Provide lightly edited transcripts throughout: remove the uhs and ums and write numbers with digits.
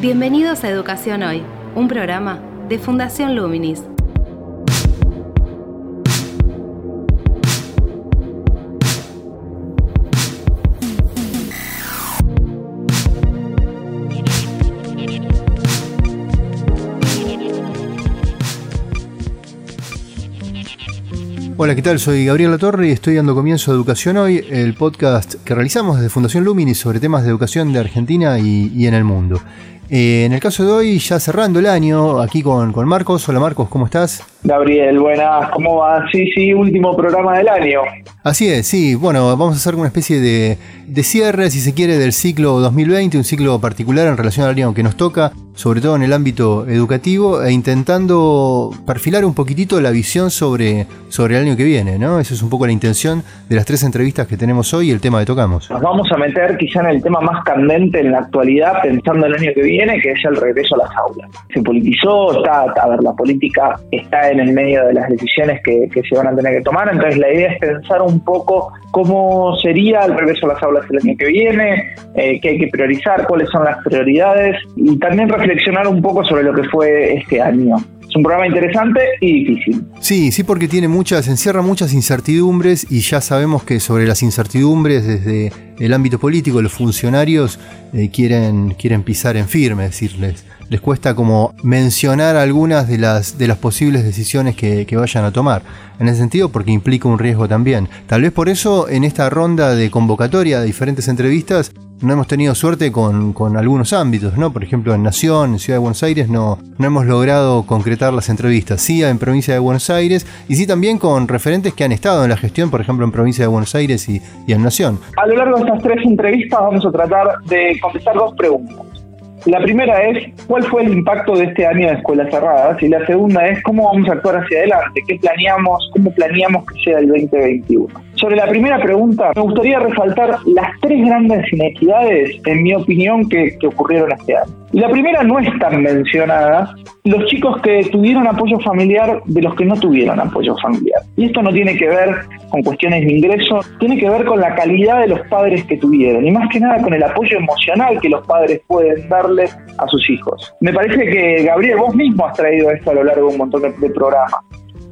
Bienvenidos a Educación Hoy, un programa de Fundación Luminis. Hola, ¿qué tal? Soy Gabriel Latorre y estoy dando comienzo a Educación Hoy, el podcast que realizamos desde Fundación Luminis sobre temas de educación de Argentina y en el mundo. En el caso de hoy, ya cerrando el año, aquí con Marcos. Hola Marcos, ¿cómo estás? Gabriel, buenas, ¿cómo vas? Sí, último programa del año. Así es, sí, bueno, vamos a hacer una especie de cierre, si se quiere, del ciclo 2020, un ciclo particular en relación al año que nos toca, sobre todo en el ámbito educativo, e intentando perfilar un poquitito la visión sobre el año que viene, ¿no? Esa es un poco la intención de las tres entrevistas que tenemos hoy y el tema que tocamos. Nos vamos a meter quizá en el tema más candente en la actualidad, pensando en el año que viene, que es el regreso a las aulas. Se politizó, la política está en el medio de las decisiones que se van a tener que tomar, entonces la idea es pensar un poco cómo sería el regreso a las aulas el año que viene, qué hay que priorizar, cuáles son las prioridades, y también reflexionar un poco sobre lo que fue este año. Es un programa interesante y difícil. Sí, porque encierra muchas incertidumbres, y ya sabemos que sobre las incertidumbres desde el ámbito político los funcionarios quieren pisar en firme, decirles. Les cuesta como mencionar algunas de las posibles decisiones que vayan a tomar. En ese sentido, porque implica un riesgo también. Tal vez por eso, en esta ronda de convocatoria de diferentes entrevistas, no hemos tenido suerte con algunos ámbitos, ¿no? Por ejemplo, en Nación, en Ciudad de Buenos Aires, no hemos logrado concretar las entrevistas. Sí, en Provincia de Buenos Aires, y sí también con referentes que han estado en la gestión, por ejemplo, en Provincia de Buenos Aires y en Nación. A lo largo de estas tres entrevistas vamos a tratar de contestar dos preguntas. La primera es, ¿cuál fue el impacto de este año de escuelas cerradas? Y la segunda es, ¿cómo vamos a actuar hacia adelante? ¿Cómo planeamos que sea el 2021? Sobre la primera pregunta, me gustaría resaltar las tres grandes inequidades, en mi opinión, que ocurrieron este año. La primera no es tan mencionada, los chicos que tuvieron apoyo familiar de los que no tuvieron apoyo familiar. Y esto no tiene que ver con cuestiones de ingreso, tiene que ver con la calidad de los padres que tuvieron, y más que nada con el apoyo emocional que los padres pueden darle a sus hijos. Me parece que, Gabriel, vos mismo has traído esto a lo largo de un montón de programas.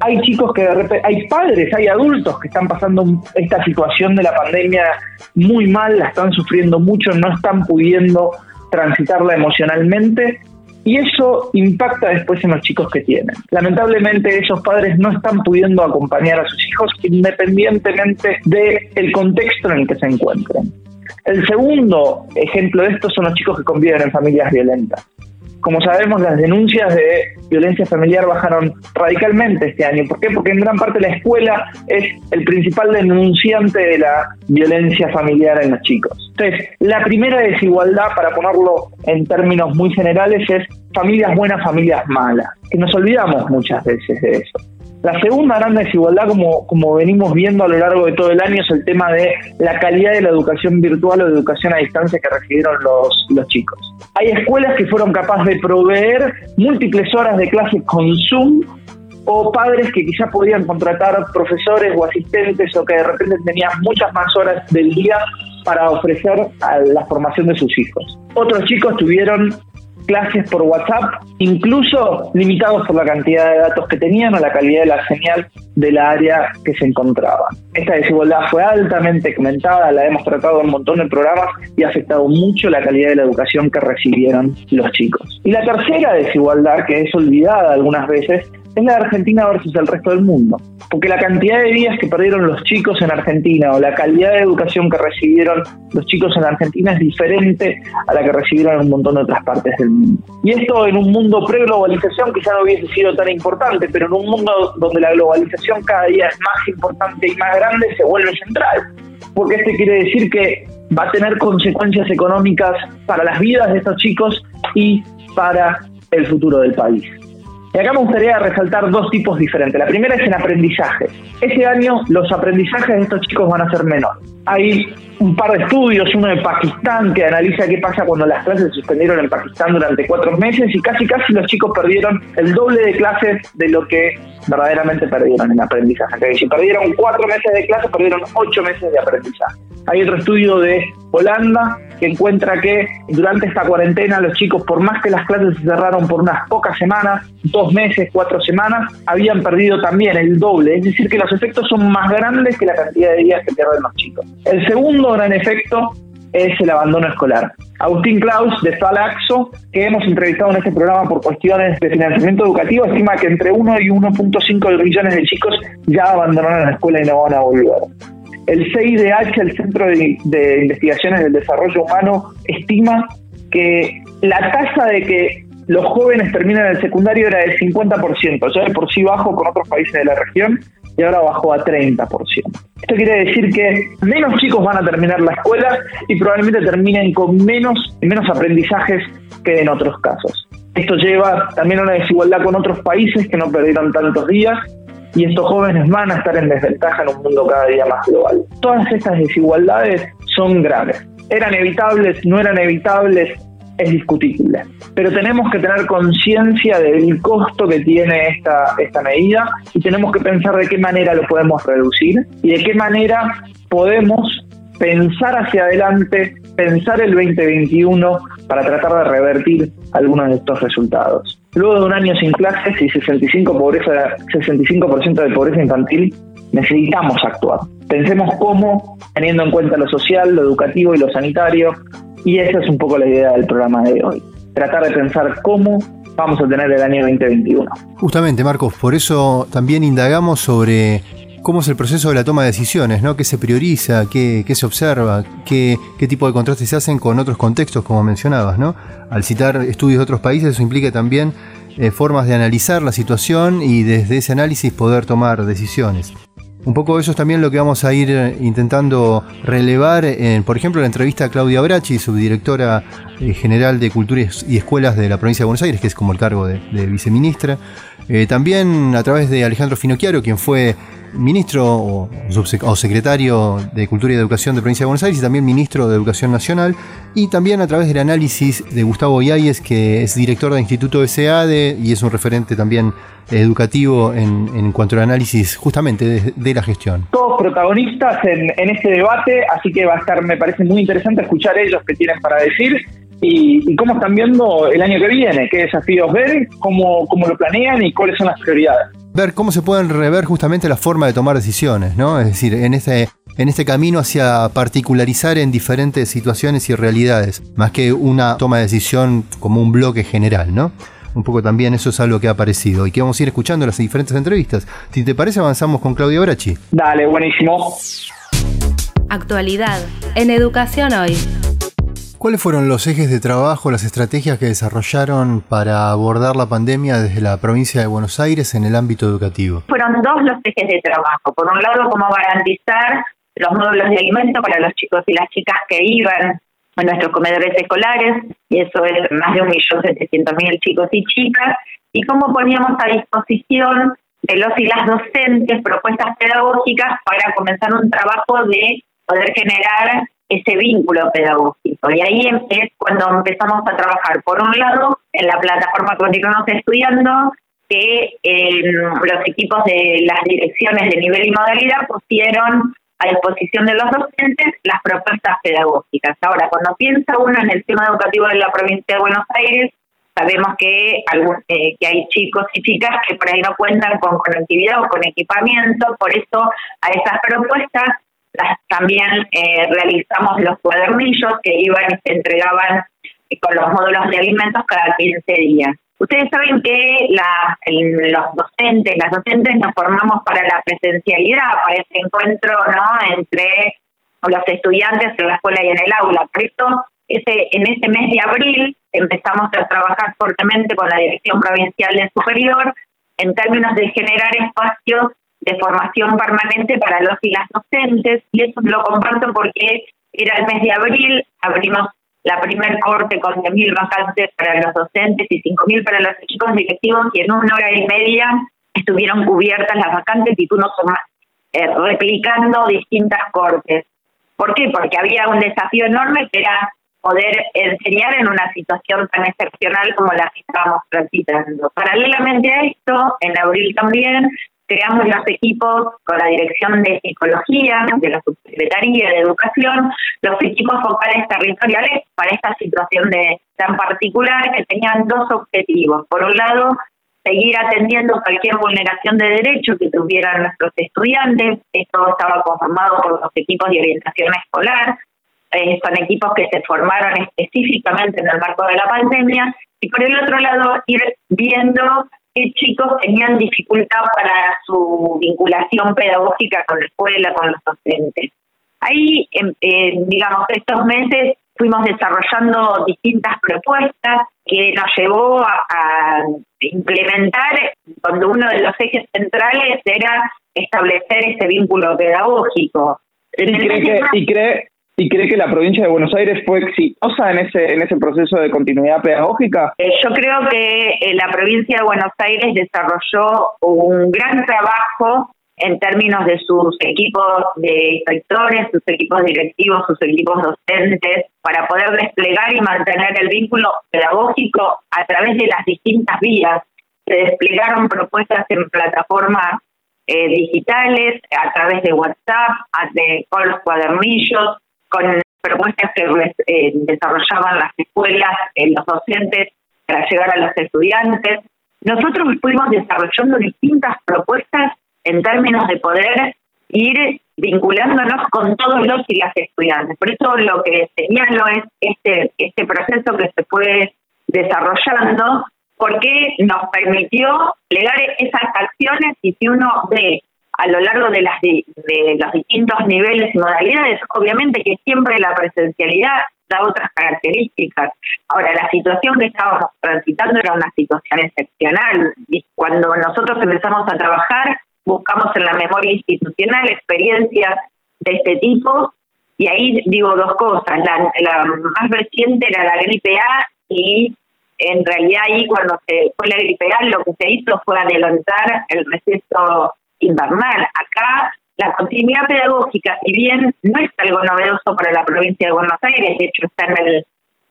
Hay chicos que de repente, hay padres, hay adultos que están pasando esta situación de la pandemia muy mal, la están sufriendo mucho, no están pudiendo transitarla emocionalmente, y eso impacta después en los chicos que tienen. Lamentablemente esos padres no están pudiendo acompañar a sus hijos independientemente del contexto en el que se encuentren. El segundo ejemplo de esto son los chicos que conviven en familias violentas. Como sabemos, las denuncias de violencia familiar bajaron radicalmente este año. ¿Por qué? Porque en gran parte la escuela es el principal denunciante de la violencia familiar en los chicos. Entonces, la primera desigualdad, para ponerlo en términos muy generales, es familias buenas, familias malas, que nos olvidamos muchas veces de eso. La segunda gran desigualdad, como venimos viendo a lo largo de todo el año, es el tema de la calidad de la educación virtual o de educación a distancia que recibieron los chicos. Hay escuelas que fueron capaces de proveer múltiples horas de clases con Zoom, o padres que quizá podían contratar profesores o asistentes, o que de repente tenían muchas más horas del día para ofrecer a la formación de sus hijos. Otros chicos tuvieron clases por WhatsApp, incluso limitados por la cantidad de datos que tenían o la calidad de la señal de la área que se encontraba. Esta desigualdad fue altamente comentada, la hemos tratado en un montón de programas y ha afectado mucho la calidad de la educación que recibieron los chicos. Y la tercera desigualdad, que es olvidada algunas veces, es la de Argentina versus el resto del mundo. Porque la cantidad de días que perdieron los chicos en Argentina o la calidad de educación que recibieron los chicos en Argentina es diferente a la que recibieron en un montón de otras partes del mundo. Y esto en un mundo pre-globalización quizá no hubiese sido tan importante, pero en un mundo donde la globalización cada día es más importante y más grande, se vuelve central. Porque esto quiere decir que va a tener consecuencias económicas para las vidas de estos chicos y para el futuro del país. Y acá me gustaría resaltar dos tipos diferentes. La primera es en aprendizaje. Este año los aprendizajes de estos chicos van a ser menores. Hay un par de estudios, uno de Pakistán, que analiza qué pasa cuando las clases se suspendieron en Pakistán durante 4 meses y casi los chicos perdieron el doble de clases de lo que verdaderamente perdieron en aprendizaje. Si perdieron 4 meses de clases, perdieron 8 meses de aprendizaje. Hay otro estudio de Holanda que encuentra que durante esta cuarentena los chicos, por más que las clases se cerraron por unas pocas semanas, 2 meses, 4 semanas, habían perdido también el doble. Es decir, que los efectos son más grandes que la cantidad de días que pierden los chicos. El segundo gran efecto es el abandono escolar. Agustín Claus, de FALAXO, que hemos entrevistado en este programa por cuestiones de financiamiento educativo, estima que entre 1 y 1.5 millones de chicos ya abandonaron la escuela y no van a volver. El CIDH, el Centro de Investigaciones del Desarrollo Humano, estima que la tasa de que los jóvenes terminan el secundario era del 50%, ya de por sí bajo con otros países de la región, y ahora bajó a 30%. Esto quiere decir que menos chicos van a terminar la escuela y probablemente terminen con menos aprendizajes que en otros casos. Esto lleva también a una desigualdad con otros países que no perdieron tantos días, y estos jóvenes van a estar en desventaja en un mundo cada día más global. Todas estas desigualdades son graves. ¿Eran evitables? ¿No eran evitables? Es discutible. Pero tenemos que tener conciencia del costo que tiene esta medida y tenemos que pensar de qué manera lo podemos reducir y de qué manera podemos pensar hacia adelante, pensar el 2021 para tratar de revertir algunos de estos resultados. Luego de un año sin clases y 65% de pobreza infantil, necesitamos actuar. Pensemos cómo, teniendo en cuenta lo social, lo educativo y lo sanitario, y esa es un poco la idea del programa de hoy. Tratar de pensar cómo vamos a tener el año 2021. Justamente, Marcos, por eso también indagamos sobre cómo es el proceso de la toma de decisiones, ¿no? ¿Qué se prioriza? ¿Qué se observa? ¿Qué tipo de contrastes se hacen con otros contextos, como mencionabas, ¿no? Al citar estudios de otros países, eso implica también formas de analizar la situación y desde ese análisis poder tomar decisiones. Un poco eso es también lo que vamos a ir intentando relevar en, por ejemplo, la entrevista a Claudia Bracchi, subdirectora general de Cultura y Escuelas de la provincia de Buenos Aires, que es como el cargo de viceministra. También a través de Alejandro Finocchiaro, quien fue ministro o secretario de Cultura y Educación de Provincia de Buenos Aires y también ministro de Educación Nacional, y también a través del análisis de Gustavo Yáñez, que es director del Instituto de SEADE y es un referente también educativo en cuanto al análisis justamente de la gestión. Todos protagonistas en este debate, así que va a estar, me parece, muy interesante escuchar ellos qué tienen para decir y cómo están viendo el año que viene, qué desafíos ven, cómo lo planean y cuáles son las prioridades. Ver cómo se pueden rever justamente la forma de tomar decisiones, ¿no? Es decir, en este camino hacia particularizar en diferentes situaciones y realidades, más que una toma de decisión como un bloque general, ¿no? Un poco también eso es algo que ha aparecido y que vamos a ir escuchando en las diferentes entrevistas. Si te parece, avanzamos con Claudia Bracchi. Dale, buenísimo. Actualidad en Educación Hoy. ¿Cuáles fueron los ejes de trabajo, las estrategias que desarrollaron para abordar la pandemia desde la provincia de Buenos Aires en el ámbito educativo? Fueron 2 los ejes de trabajo. Por un lado, cómo garantizar los módulos de alimento para los chicos y las chicas que iban a nuestros comedores escolares, y eso es más de 1.700.000 chicos y chicas, y cómo poníamos a disposición de los y las docentes propuestas pedagógicas para comenzar un trabajo de poder generar ese vínculo pedagógico. Y ahí es cuando empezamos a trabajar, por un lado, en la plataforma Continuamos Estudiando, que los equipos de las direcciones de nivel y modalidad pusieron a disposición de los docentes las propuestas pedagógicas. Ahora, cuando piensa uno en el tema educativo de la provincia de Buenos Aires, sabemos que hay chicos y chicas que por ahí no cuentan con conectividad o con equipamiento, por eso a esas propuestas también realizamos los cuadernillos que iban y se entregaban con los módulos de alimentos cada 15 días. Ustedes saben que las docentes nos formamos para la presencialidad, para ese encuentro, ¿no?, entre los estudiantes en la escuela y en el aula. Por eso en ese mes de abril empezamos a trabajar fuertemente con la Dirección Provincial de Superior en términos de generar espacios de formación permanente para los y las docentes, y eso lo comparto porque era el mes de abril, abrimos la primer corte con 10.000 vacantes para los docentes y 5.000 para los equipos directivos, y en 1 hora y media estuvieron cubiertas las vacantes y fuimos replicando distintas cortes. ¿Por qué? Porque había un desafío enorme que era poder enseñar en una situación tan excepcional como la que estábamos transitando. Paralelamente a esto, en abril también creamos los equipos con la Dirección de Psicología, de la Subsecretaría de Educación, los equipos focales territoriales para esta situación tan particular, que tenían dos objetivos. Por un lado, seguir atendiendo cualquier vulneración de derechos que tuvieran nuestros estudiantes. Esto estaba conformado por los equipos de orientación escolar. Son equipos que se formaron específicamente en el marco de la pandemia. Y por el otro lado, ir viendo qué chicos tenían dificultad para su vinculación pedagógica con la escuela, con los docentes. Ahí, digamos, estos meses fuimos desarrollando distintas propuestas que nos llevó a implementar, cuando uno de los ejes centrales era establecer ese vínculo pedagógico. ¿Y cree que la provincia de Buenos Aires fue exitosa en ese proceso de continuidad pedagógica? Yo creo que la provincia de Buenos Aires desarrolló un gran trabajo en términos de sus equipos de inspectores, sus equipos directivos, sus equipos docentes, para poder desplegar y mantener el vínculo pedagógico a través de las distintas vías. Se desplegaron propuestas en plataformas digitales, a través de WhatsApp, con los cuadernillos, con propuestas que desarrollaban las escuelas, los docentes, para llegar a los estudiantes. Nosotros fuimos desarrollando distintas propuestas en términos de poder ir vinculándonos con todos los y las estudiantes. Por eso lo que señalo es este proceso que se fue desarrollando, porque nos permitió plegar esas acciones, y si uno ve a lo largo de los distintos niveles y modalidades, obviamente que siempre la presencialidad da otras características. Ahora, la situación que estábamos transitando era una situación excepcional, y cuando nosotros empezamos a trabajar, buscamos en la memoria institucional experiencias de este tipo, y ahí digo dos cosas. La más reciente era la gripe A, y en realidad ahí, cuando se fue la gripe A, lo que se hizo fue adelantar el receso invernal. Acá la continuidad pedagógica, si bien no es algo novedoso para la provincia de Buenos Aires, de hecho está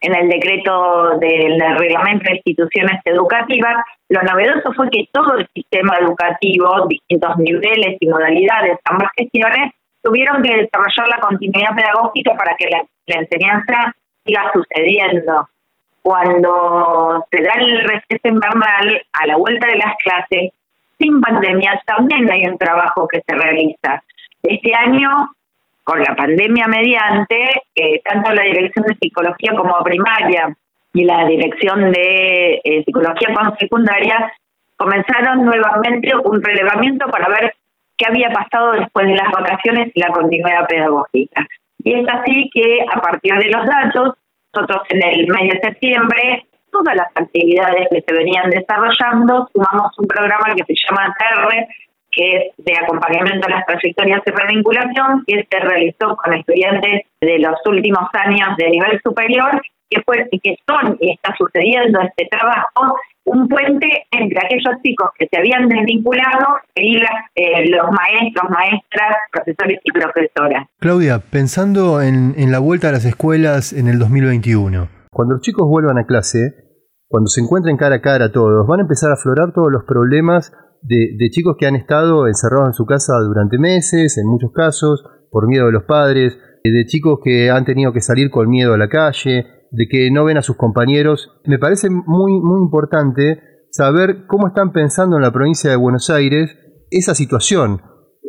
en el decreto del reglamento de instituciones educativas, lo novedoso fue que todo el sistema educativo, distintos niveles y modalidades, ambas gestiones, tuvieron que desarrollar la continuidad pedagógica para que la enseñanza siga sucediendo. Cuando se da el receso invernal, a la vuelta de las clases, sin pandemia, también hay un trabajo que se realiza. Este año, con la pandemia mediante, tanto la Dirección de Psicología como Primaria y la Dirección de Psicología como Secundaria comenzaron nuevamente un relevamiento para ver qué había pasado después de las vacaciones y la continuidad pedagógica. Y es así que, a partir de los datos, nosotros en el mes de septiembre, todas las actividades que se venían desarrollando, sumamos un programa que se llama TR, que es de acompañamiento a las trayectorias de revinculación, que se realizó con estudiantes de los últimos años de nivel superior, que son, y está sucediendo este trabajo, un puente entre aquellos chicos que se habían desvinculado y los maestros, maestras, profesores y profesoras. Claudia, pensando en la vuelta a las escuelas en el 2021, cuando los chicos vuelvan a clase, cuando se encuentren cara a cara todos, van a empezar a aflorar todos los problemas de chicos que han estado encerrados en su casa durante meses, en muchos casos, por miedo de los padres, de chicos que han tenido que salir con miedo a la calle, de que no ven a sus compañeros. Me parece muy, muy importante saber cómo están pensando en la provincia de Buenos Aires esa situación.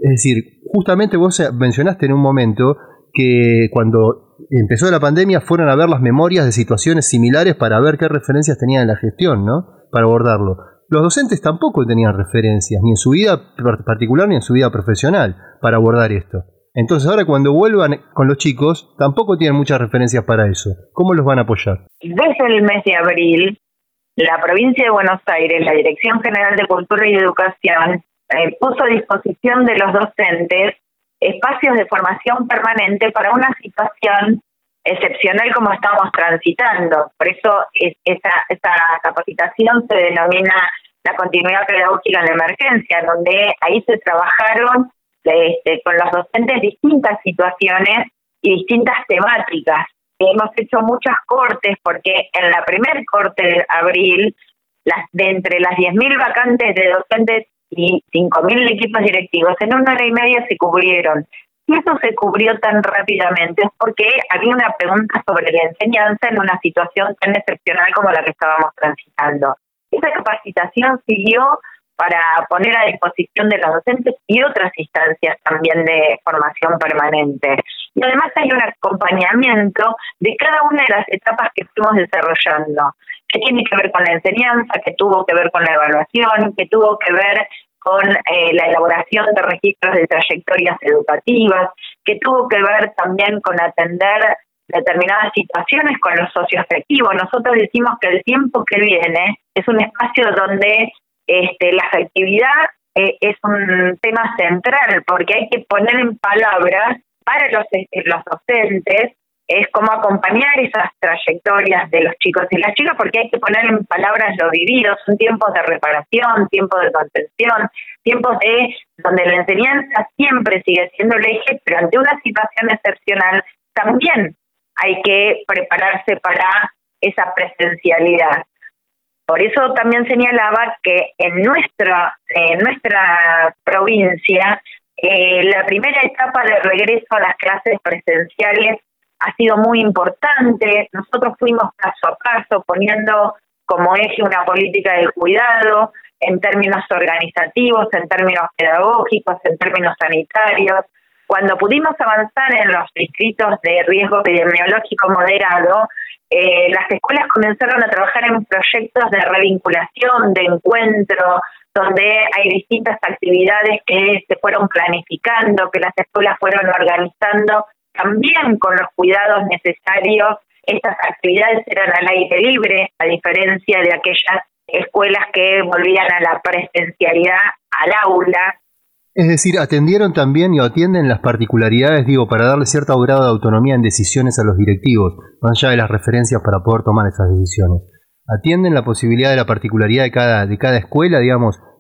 Es decir, justamente vos mencionaste en un momento que cuando empezó la pandemia fueron a ver las memorias de situaciones similares para ver qué referencias tenían en la gestión, ¿no?, para abordarlo. Los docentes tampoco tenían referencias, ni en su vida particular ni en su vida profesional, para abordar esto. Entonces ahora, cuando vuelvan con los chicos, tampoco tienen muchas referencias para eso. ¿Cómo los van a apoyar? Desde el mes de abril, la provincia de Buenos Aires, la Dirección General de Cultura y Educación, puso a disposición de los docentes espacios de formación permanente para una situación excepcional como estamos transitando. Por eso esa capacitación se denomina la continuidad pedagógica en la emergencia, donde ahí se trabajaron con los docentes distintas situaciones y distintas temáticas. Hemos hecho muchas cortes porque en la primer corte de abril, de entre las 10.000 vacantes de docentes y 5.000 equipos directivos, en una hora y media se cubrieron. Y eso se cubrió tan rápidamente es porque había una pregunta sobre la enseñanza en una situación tan excepcional como la que estábamos transitando. Esa capacitación siguió para poner a disposición de los docentes y otras instancias también de formación permanente. Y además hay un acompañamiento de cada una de las etapas que fuimos desarrollando, que tiene que ver con la enseñanza, que tuvo que ver con la evaluación, que tuvo que ver con la elaboración de registros de trayectorias educativas, que tuvo que ver también con atender determinadas situaciones con los socios activos. Nosotros decimos que el tiempo que viene es un espacio donde la afectividad es un tema central, porque hay que poner en palabras para los docentes es cómo acompañar esas trayectorias de los chicos y las chicas, porque hay que poner en palabras lo vivido. Son tiempos de reparación, tiempos de contención, tiempos de donde la enseñanza siempre sigue siendo el eje, pero ante una situación excepcional también hay que prepararse para esa presencialidad. Por eso también señalaba que en nuestra provincia la primera etapa de regreso a las clases presenciales ha sido muy importante. Nosotros fuimos paso a paso poniendo como eje una política de cuidado en términos organizativos, en términos pedagógicos, en términos sanitarios. Cuando pudimos avanzar en los distritos de riesgo epidemiológico moderado, las escuelas comenzaron a trabajar en proyectos de revinculación, de encuentro, donde hay distintas actividades que se fueron planificando, que las escuelas fueron organizando también con los cuidados necesarios. Estas actividades eran al aire libre, a diferencia de aquellas escuelas que volvían a la presencialidad, al aula. Es decir, atendieron también y atienden las particularidades, para darle cierto grado de autonomía en decisiones a los directivos, más allá de las referencias para poder tomar esas decisiones. Atienden la posibilidad de la particularidad de cada escuela,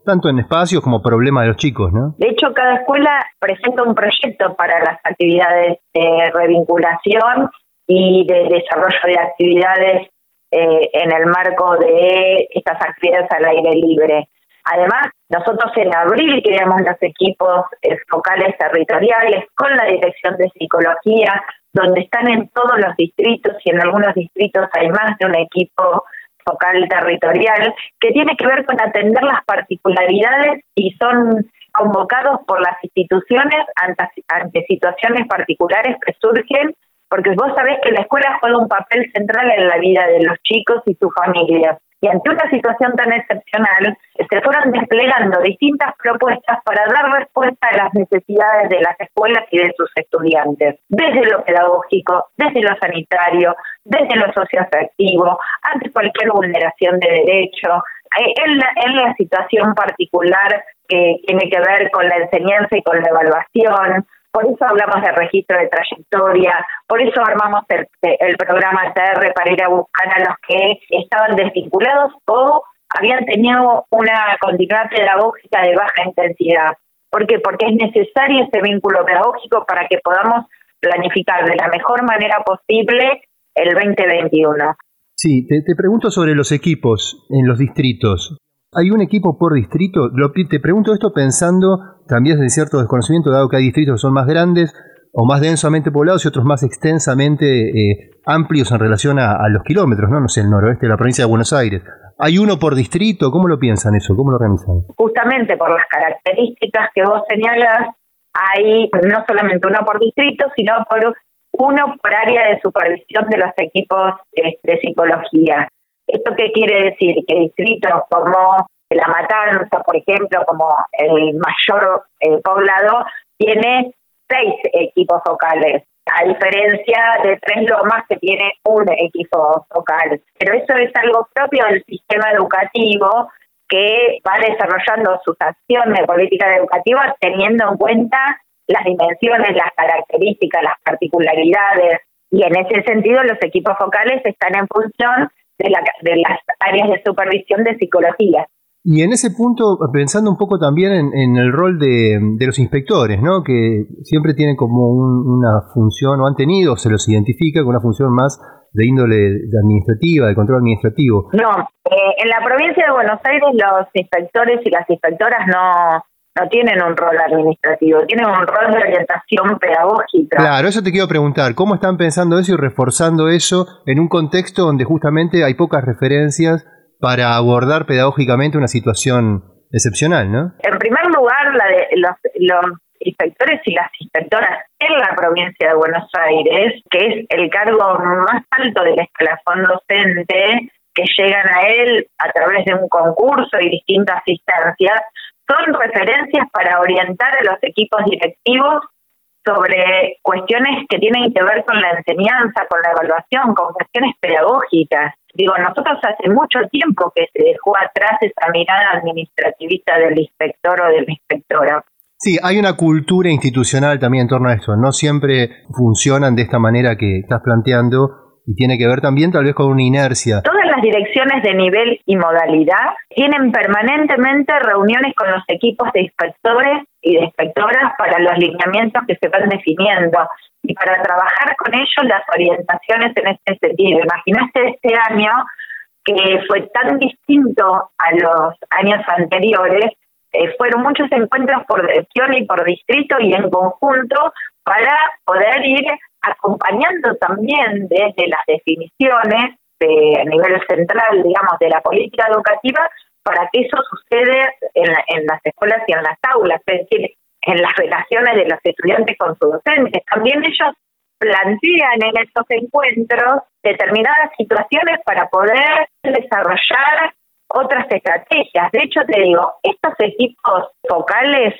tanto en espacios como problema de los chicos, ¿no? De hecho, cada escuela presenta un proyecto para las actividades de revinculación y de desarrollo de actividades en el marco de estas actividades al aire libre. Además, nosotros en abril creamos los equipos focales territoriales con la Dirección de Psicología, donde están en todos los distritos, y en algunos distritos hay más de un equipo focal territorial, que tiene que ver con atender las particularidades, y son convocados por las instituciones ante situaciones particulares que surgen, porque vos sabés que la escuela juega un papel central en la vida de los chicos y sus familias. Y ante una situación tan excepcional, se fueron desplegando distintas propuestas para dar respuesta a las necesidades de las escuelas y de sus estudiantes, desde lo pedagógico, desde lo sanitario, desde lo socioafectivo, ante cualquier vulneración de derecho, en la situación particular que tiene que ver con la enseñanza y con la evaluación. Por eso hablamos de registro de trayectoria, por eso armamos el programa TR para ir a buscar a los que estaban desvinculados o habían tenido una continuidad pedagógica de baja intensidad. ¿Por qué? Porque es necesario ese vínculo pedagógico para que podamos planificar de la mejor manera posible el 2021. Sí, te pregunto sobre los equipos en los distritos. ¿Hay un equipo por distrito? Te pregunto esto pensando también desde cierto desconocimiento, dado que hay distritos que son más grandes o más densamente poblados y otros más extensamente amplios en relación a los kilómetros, ¿no? No sé, el noroeste de la provincia de Buenos Aires. ¿Hay uno por distrito? ¿Cómo lo piensan eso? ¿Cómo lo organizan? Justamente por las características que vos señalas, hay no solamente uno por distrito, sino por uno por área de supervisión de los equipos de psicología. ¿Esto qué quiere decir? Que distritos como La Matanza, por ejemplo, como el mayor poblado, tiene 6 equipos focales, a diferencia de Tres Lomas, que tiene un equipo focal. Pero eso es algo propio del sistema educativo, que va desarrollando sus acciones de política educativa teniendo en cuenta las dimensiones, las características, las particularidades. Y en ese sentido, los equipos focales están en función de las áreas de supervisión de psicología. Y en ese punto, pensando un poco también en el rol de los inspectores, ¿no? Que siempre tienen como una función, o han tenido, se los identifica con una función más de índole de administrativa, de control administrativo. No, en la provincia de Buenos Aires los inspectores y las inspectoras no tienen un rol administrativo, tienen un rol de orientación pedagógica. Claro, eso te quiero preguntar, ¿cómo están pensando eso y reforzando eso en un contexto donde justamente hay pocas referencias para abordar pedagógicamente una situación excepcional, ¿no? En primer lugar, los inspectores y las inspectoras en la provincia de Buenos Aires, que es el cargo más alto del escalafón docente, que llegan a él a través de un concurso y distintas instancias, son referencias para orientar a los equipos directivos sobre cuestiones que tienen que ver con la enseñanza, con la evaluación, con cuestiones pedagógicas. Digo, nosotros hace mucho tiempo que se dejó atrás esa mirada administrativista del inspector o de la inspectora. Sí, hay una cultura institucional también en torno a esto. No siempre funcionan de esta manera que estás planteando y tiene que ver también tal vez con una inercia. Todas las direcciones de nivel y modalidad tienen permanentemente reuniones con los equipos de inspectores y de inspectoras para los lineamientos que se van definiendo y para trabajar con ellos las orientaciones en este sentido. Imaginaste este año que fue tan distinto a los años anteriores, fueron muchos encuentros por región y por distrito y en conjunto para poder ir acompañando también desde las definiciones a nivel central, digamos, de la política educativa, para que eso suceda en las escuelas y en las aulas, es decir, en las relaciones de los estudiantes con sus docentes. También ellos plantean en estos encuentros determinadas situaciones para poder desarrollar otras estrategias. De hecho, te digo, estos equipos focales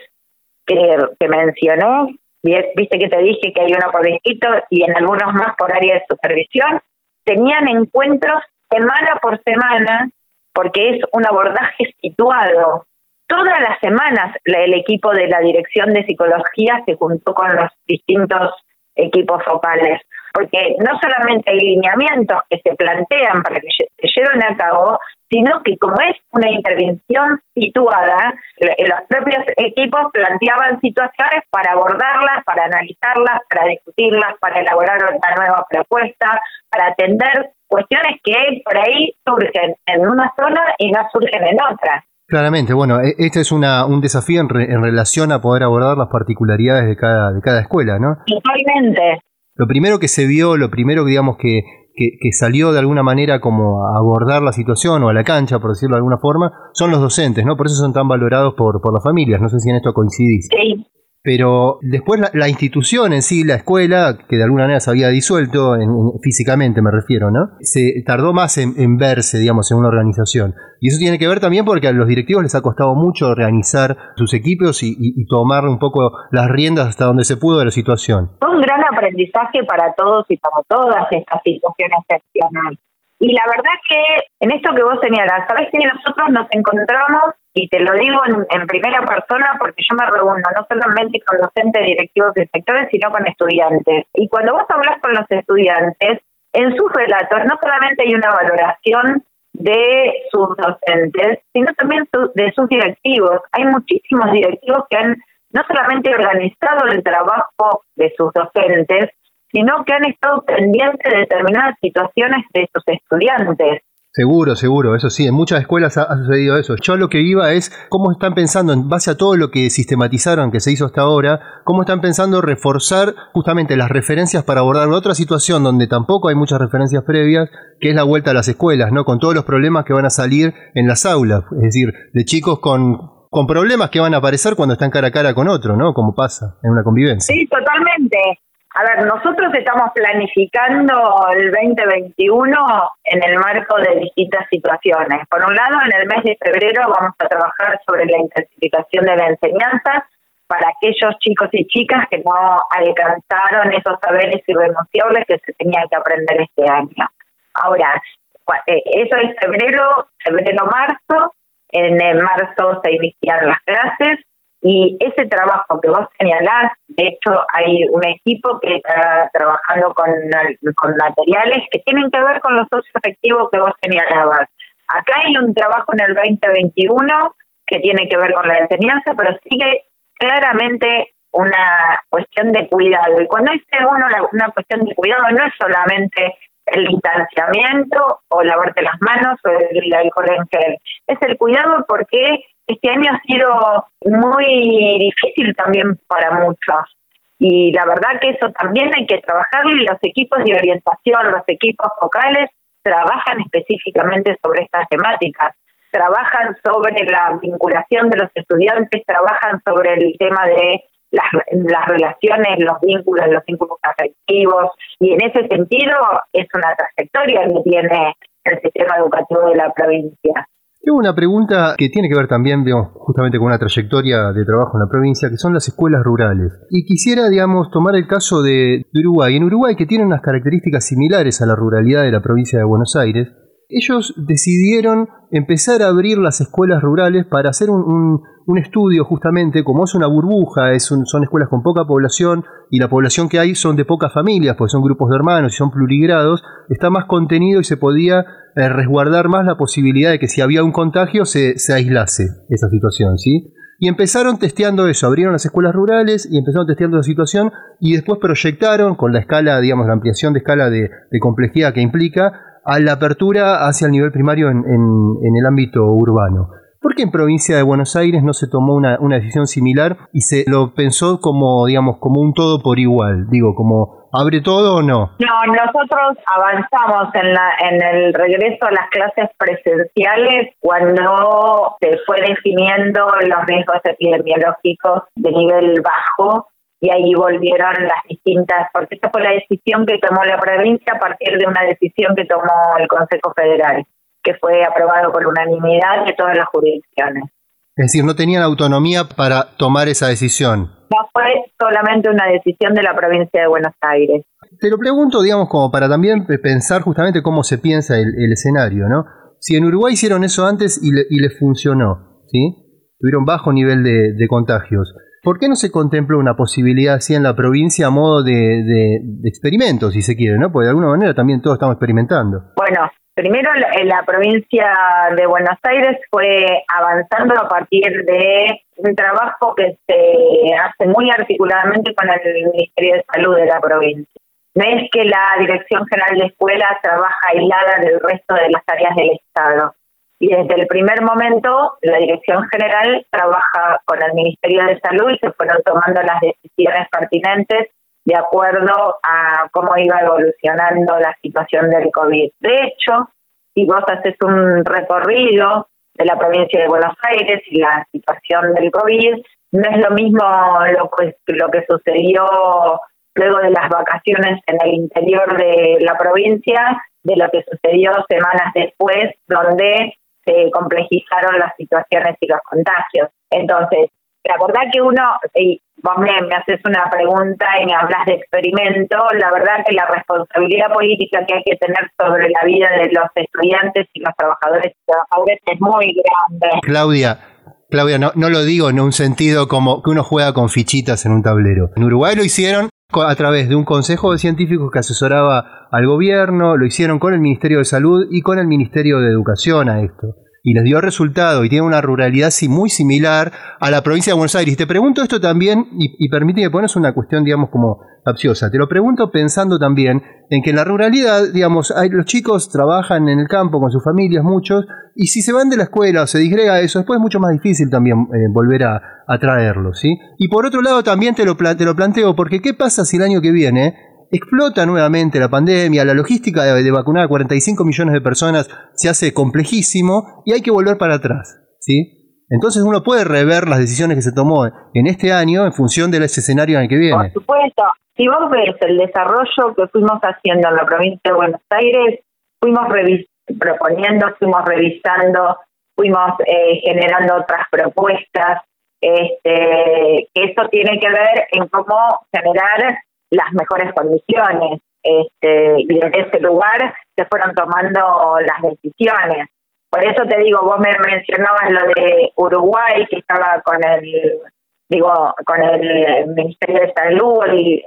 que mencionó, viste que te dije que hay uno por distrito y en algunos más por área de supervisión, tenían encuentros semana por semana porque es un abordaje situado. Todas las semanas el equipo de la Dirección de Psicología se juntó con los distintos equipos focales, porque no solamente hay lineamientos que se plantean para que se lleven a cabo, sino que como es una intervención situada, los propios equipos planteaban situaciones para abordarlas, para analizarlas, para discutirlas, para elaborar una nueva propuesta, para atender cuestiones que por ahí surgen en una zona y no surgen en otra. Claramente, bueno, este es un desafío en relación a poder abordar las particularidades de cada escuela, ¿no? Totalmente. Lo primero que se vio, lo primero digamos que salió de alguna manera como a abordar la situación o a la cancha, por decirlo de alguna forma, son los docentes, ¿no? Por eso son tan valorados por las familias, no sé si en esto coincidís. Sí. Pero después la institución en sí, la escuela, que de alguna manera se había disuelto, físicamente me refiero, ¿no? Se tardó más en verse, digamos, en una organización. Y eso tiene que ver también porque a los directivos les ha costado mucho organizar sus equipos y tomar un poco las riendas hasta donde se pudo de la situación. Fue un gran aprendizaje para todos y para todas estas situaciones excepcionales. Y la verdad que en esto que vos señalás, sabés que nosotros nos encontramos, y te lo digo en primera persona porque yo me reúno no solamente con docentes, directivos de sectores, sino con estudiantes. Y cuando vos hablas con los estudiantes, en sus relatos no solamente hay una valoración de sus docentes, sino también de sus directivos. Hay muchísimos directivos que han no solamente organizado el trabajo de sus docentes, sino que han estado pendientes de determinadas situaciones de sus estudiantes. Seguro, eso sí, en muchas escuelas ha sucedido eso. Yo lo que iba es cómo están pensando, en base a todo lo que sistematizaron, que se hizo hasta ahora, cómo están pensando reforzar justamente las referencias para abordar otra situación donde tampoco hay muchas referencias previas, que es la vuelta a las escuelas, ¿no? Con todos los problemas que van a salir en las aulas, es decir, de chicos con problemas que van a aparecer cuando están cara a cara con otro, ¿no? Como pasa en una convivencia. Sí, totalmente. A ver, nosotros estamos planificando el 2021 en el marco de distintas situaciones. Por un lado, en el mes de febrero vamos a trabajar sobre la intensificación de la enseñanza para aquellos chicos y chicas que no alcanzaron esos saberes irrenunciables que se tenían que aprender este año. Ahora, eso es febrero-marzo. En marzo se inician las clases. Y ese trabajo que vos señalás, de hecho hay un equipo que está trabajando con materiales que tienen que ver con los socioafectivos que vos señalabas. Acá hay un trabajo en el 2021 que tiene que ver con la enseñanza, pero sigue claramente una cuestión de cuidado. Y cuando dice uno una cuestión de cuidado, no es solamente el distanciamiento o lavarte las manos o el alcohol en gel. Es el cuidado porque este año ha sido muy difícil también para muchos. Y la verdad que eso también hay que trabajarlo, y los equipos de orientación, los equipos focales, trabajan específicamente sobre estas temáticas. Trabajan sobre la vinculación de los estudiantes, trabajan sobre el tema de las relaciones, los vínculos afectivos, y en ese sentido es una trayectoria que tiene el sistema educativo de la provincia. Tengo una pregunta que tiene que ver también, digamos, justamente con una trayectoria de trabajo en la provincia, que son las escuelas rurales. Y quisiera, digamos, tomar el caso de Uruguay. En Uruguay, que tiene unas características similares a la ruralidad de la provincia de Buenos Aires, ellos decidieron empezar a abrir las escuelas rurales para hacer un estudio, justamente, como es una burbuja, son escuelas con poca población, y la población que hay son de pocas familias, porque son grupos de hermanos y son plurigrados, está más contenido y se podía resguardar más la posibilidad de que si había un contagio se aislase esa situación, ¿sí? Y empezaron testeando eso, abrieron las escuelas rurales y empezaron testeando esa situación, y después proyectaron con la escala, digamos, la ampliación de escala de complejidad que implica, a la apertura hacia el nivel primario en el ámbito urbano. ¿Por qué en provincia de Buenos Aires no se tomó una decisión similar y se lo pensó como, digamos, como un todo por igual? Digo, como ¿abre todo o no? No, nosotros avanzamos en el regreso a las clases presenciales cuando se fue definiendo los riesgos epidemiológicos de nivel bajo, y ahí volvieron las distintas, porque esa fue la decisión que tomó la provincia a partir de una decisión que tomó el Consejo Federal, que fue aprobado por unanimidad de todas las jurisdicciones. Es decir, no tenían autonomía para tomar esa decisión. No fue solamente una decisión de la provincia de Buenos Aires. Te lo pregunto, digamos, como para también pensar justamente cómo se piensa el escenario, ¿no? Si en Uruguay hicieron eso antes y le funcionó, ¿sí? Tuvieron bajo nivel de contagios. ¿Por qué no se contempla una posibilidad así en la provincia a modo de experimento, si se quiere, ¿no? Porque de alguna manera también todos estamos experimentando. Bueno, primero, la provincia de Buenos Aires fue avanzando a partir de un trabajo que se hace muy articuladamente con el Ministerio de Salud de la provincia. No es que la Dirección General de Escuelas trabaja aislada del resto de las áreas del Estado. Y desde el primer momento, la Dirección General trabaja con el Ministerio de Salud y se fueron tomando las decisiones pertinentes de acuerdo a cómo iba evolucionando la situación del COVID. De hecho, si vos haces un recorrido de la provincia de Buenos Aires y la situación del COVID, no es lo mismo lo que sucedió luego de las vacaciones en el interior de la provincia de lo que sucedió semanas después, donde se complejizaron las situaciones y los contagios. Entonces, la verdad que vos me haces una pregunta y me hablas de experimento, la verdad que la responsabilidad política que hay que tener sobre la vida de los estudiantes y los trabajadores y trabajadoras es muy grande. Claudia, no lo digo en un sentido como que uno juega con fichitas en un tablero. En Uruguay lo hicieron a través de un consejo de científicos que asesoraba al gobierno, lo hicieron con el Ministerio de Salud y con el Ministerio de Educación a esto. Y les dio resultado, y tiene una ruralidad muy similar a la provincia de Buenos Aires. Te pregunto esto también, y permíteme ponernos una cuestión, digamos, como capciosa. Te lo pregunto pensando también en que en la ruralidad, digamos, los chicos trabajan en el campo con sus familias, muchos, y si se van de la escuela o se disgrega eso, después es mucho más difícil también volver a traerlos, ¿sí? Y por otro lado también te lo planteo, porque ¿qué pasa si el año que viene explota nuevamente la pandemia, la logística de vacunar a 45 millones de personas se hace complejísimo y hay que volver para atrás, ¿sí? Entonces uno puede rever las decisiones que se tomó en este año en función de ese escenario en el que viene. Por supuesto, si vos ves el desarrollo que fuimos haciendo en la provincia de Buenos Aires, fuimos proponiendo, fuimos revisando, fuimos generando otras propuestas. Eso tiene que ver en cómo generar las mejores condiciones, y desde ese lugar se fueron tomando las decisiones. Por eso te digo, vos me mencionabas lo de Uruguay, que estaba con el Ministerio de Salud,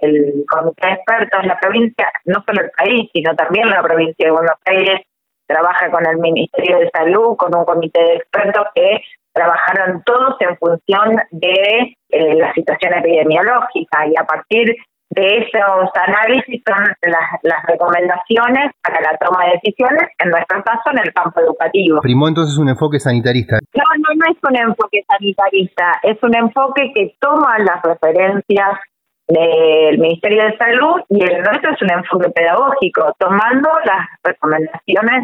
el Comité de Expertos, la provincia, no solo el país, sino también la provincia de Buenos Aires, trabaja con el Ministerio de Salud, con un comité de expertos que trabajaron todos en función de la situación epidemiológica, y a partir de esos análisis son las recomendaciones para la toma de decisiones, en nuestro caso en el campo educativo. Primó entonces un enfoque sanitarista. No es un enfoque sanitarista, es un enfoque que toma las referencias del Ministerio de Salud, y el nuestro es un enfoque pedagógico, tomando las recomendaciones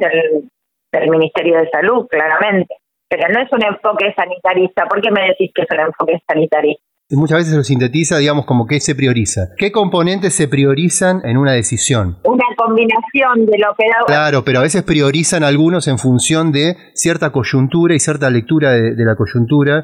del Ministerio de Salud, claramente. Pero no es un enfoque sanitarista. ¿Por qué me decís que es un enfoque sanitarista? Muchas veces lo sintetiza, digamos, como que se prioriza. ¿Qué componentes se priorizan en una decisión? Una combinación de lo pedagógico. Claro, pero a veces priorizan algunos en función de cierta coyuntura y cierta lectura de la coyuntura,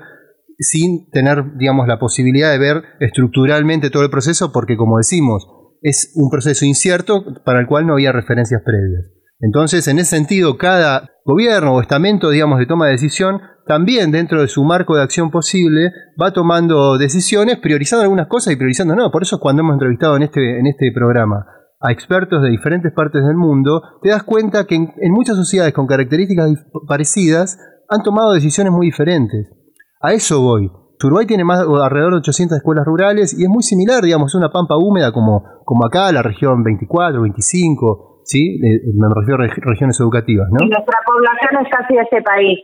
sin tener, digamos, la posibilidad de ver estructuralmente todo el proceso, porque, como decimos, es un proceso incierto para el cual no había referencias previas. Entonces, en ese sentido, cada gobierno o estamento, digamos, de toma de decisión, también dentro de su marco de acción posible, va tomando decisiones, priorizando algunas cosas y priorizando no. Por eso es cuando hemos entrevistado en este programa a expertos de diferentes partes del mundo, te das cuenta que en muchas sociedades con características parecidas han tomado decisiones muy diferentes. A eso voy. Uruguay tiene alrededor de 800 escuelas rurales, y es muy similar, digamos, una pampa húmeda como acá, la región 24, 25, ¿sí? Me refiero a regiones educativas, ¿no? Y nuestra población es casi de ese país.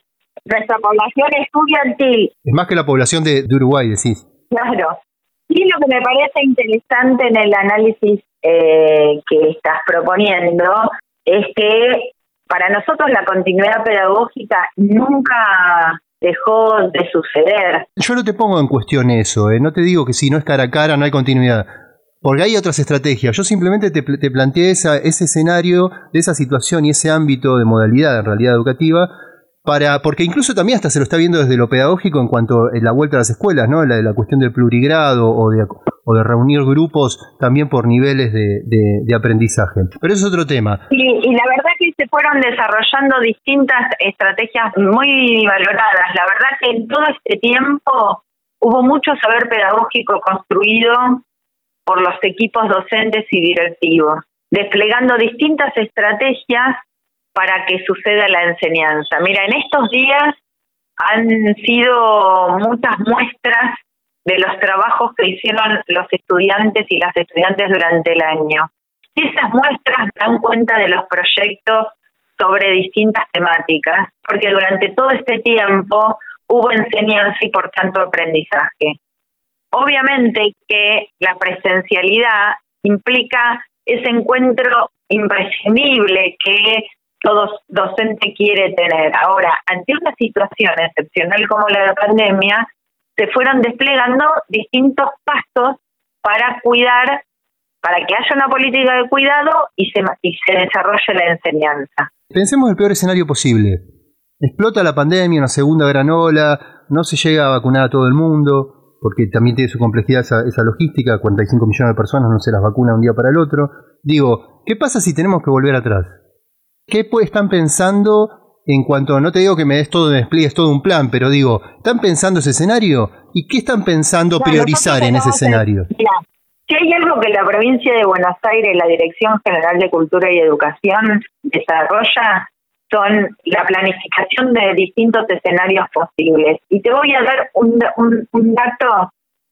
Nuestra población estudiantil es más que la población de Uruguay, decís. Claro. Y lo que me parece interesante en el análisis que estás proponiendo es que para nosotros la continuidad pedagógica nunca dejó de suceder. Yo no te pongo en cuestión eso, no te digo que si no es cara a cara no hay continuidad, porque hay otras estrategias. Yo simplemente te planteé ese escenario, de esa situación y ese ámbito de modalidad, en realidad educativa, porque incluso también hasta se lo está viendo desde lo pedagógico en cuanto a la vuelta a las escuelas, ¿no? La cuestión del plurigrado o de reunir grupos también por niveles de aprendizaje. Pero eso es otro tema. Sí, y la verdad que se fueron desarrollando distintas estrategias muy valoradas. La verdad que en todo este tiempo hubo mucho saber pedagógico construido por los equipos docentes y directivos, desplegando distintas estrategias para que suceda la enseñanza. Mira, en estos días han sido muchas muestras de los trabajos que hicieron los estudiantes y las estudiantes durante el año. Y esas muestras dan cuenta de los proyectos sobre distintas temáticas, porque durante todo este tiempo hubo enseñanza y por tanto aprendizaje. Obviamente que la presencialidad implica ese encuentro imprescindible que todo docente quiere tener. Ahora, ante una situación excepcional como la de la pandemia, se fueron desplegando distintos pasos para cuidar, para que haya una política de cuidado y se desarrolle la enseñanza. Pensemos el peor escenario posible. Explota la pandemia, una segunda gran ola, no se llega a vacunar a todo el mundo, porque también tiene su complejidad esa logística, 45 millones de personas no se las vacuna un día para el otro. Digo, ¿qué pasa si tenemos que volver atrás? ¿Qué están pensando en cuanto, no te digo que me des todo, me despliegues todo un plan, pero digo, ¿están pensando ese escenario? ¿Y qué están pensando priorizar en ese escenario? Mira, si hay algo que la provincia de Buenos Aires, la Dirección General de Cultura y Educación desarrolla, son la planificación de distintos escenarios posibles. Y te voy a dar un dato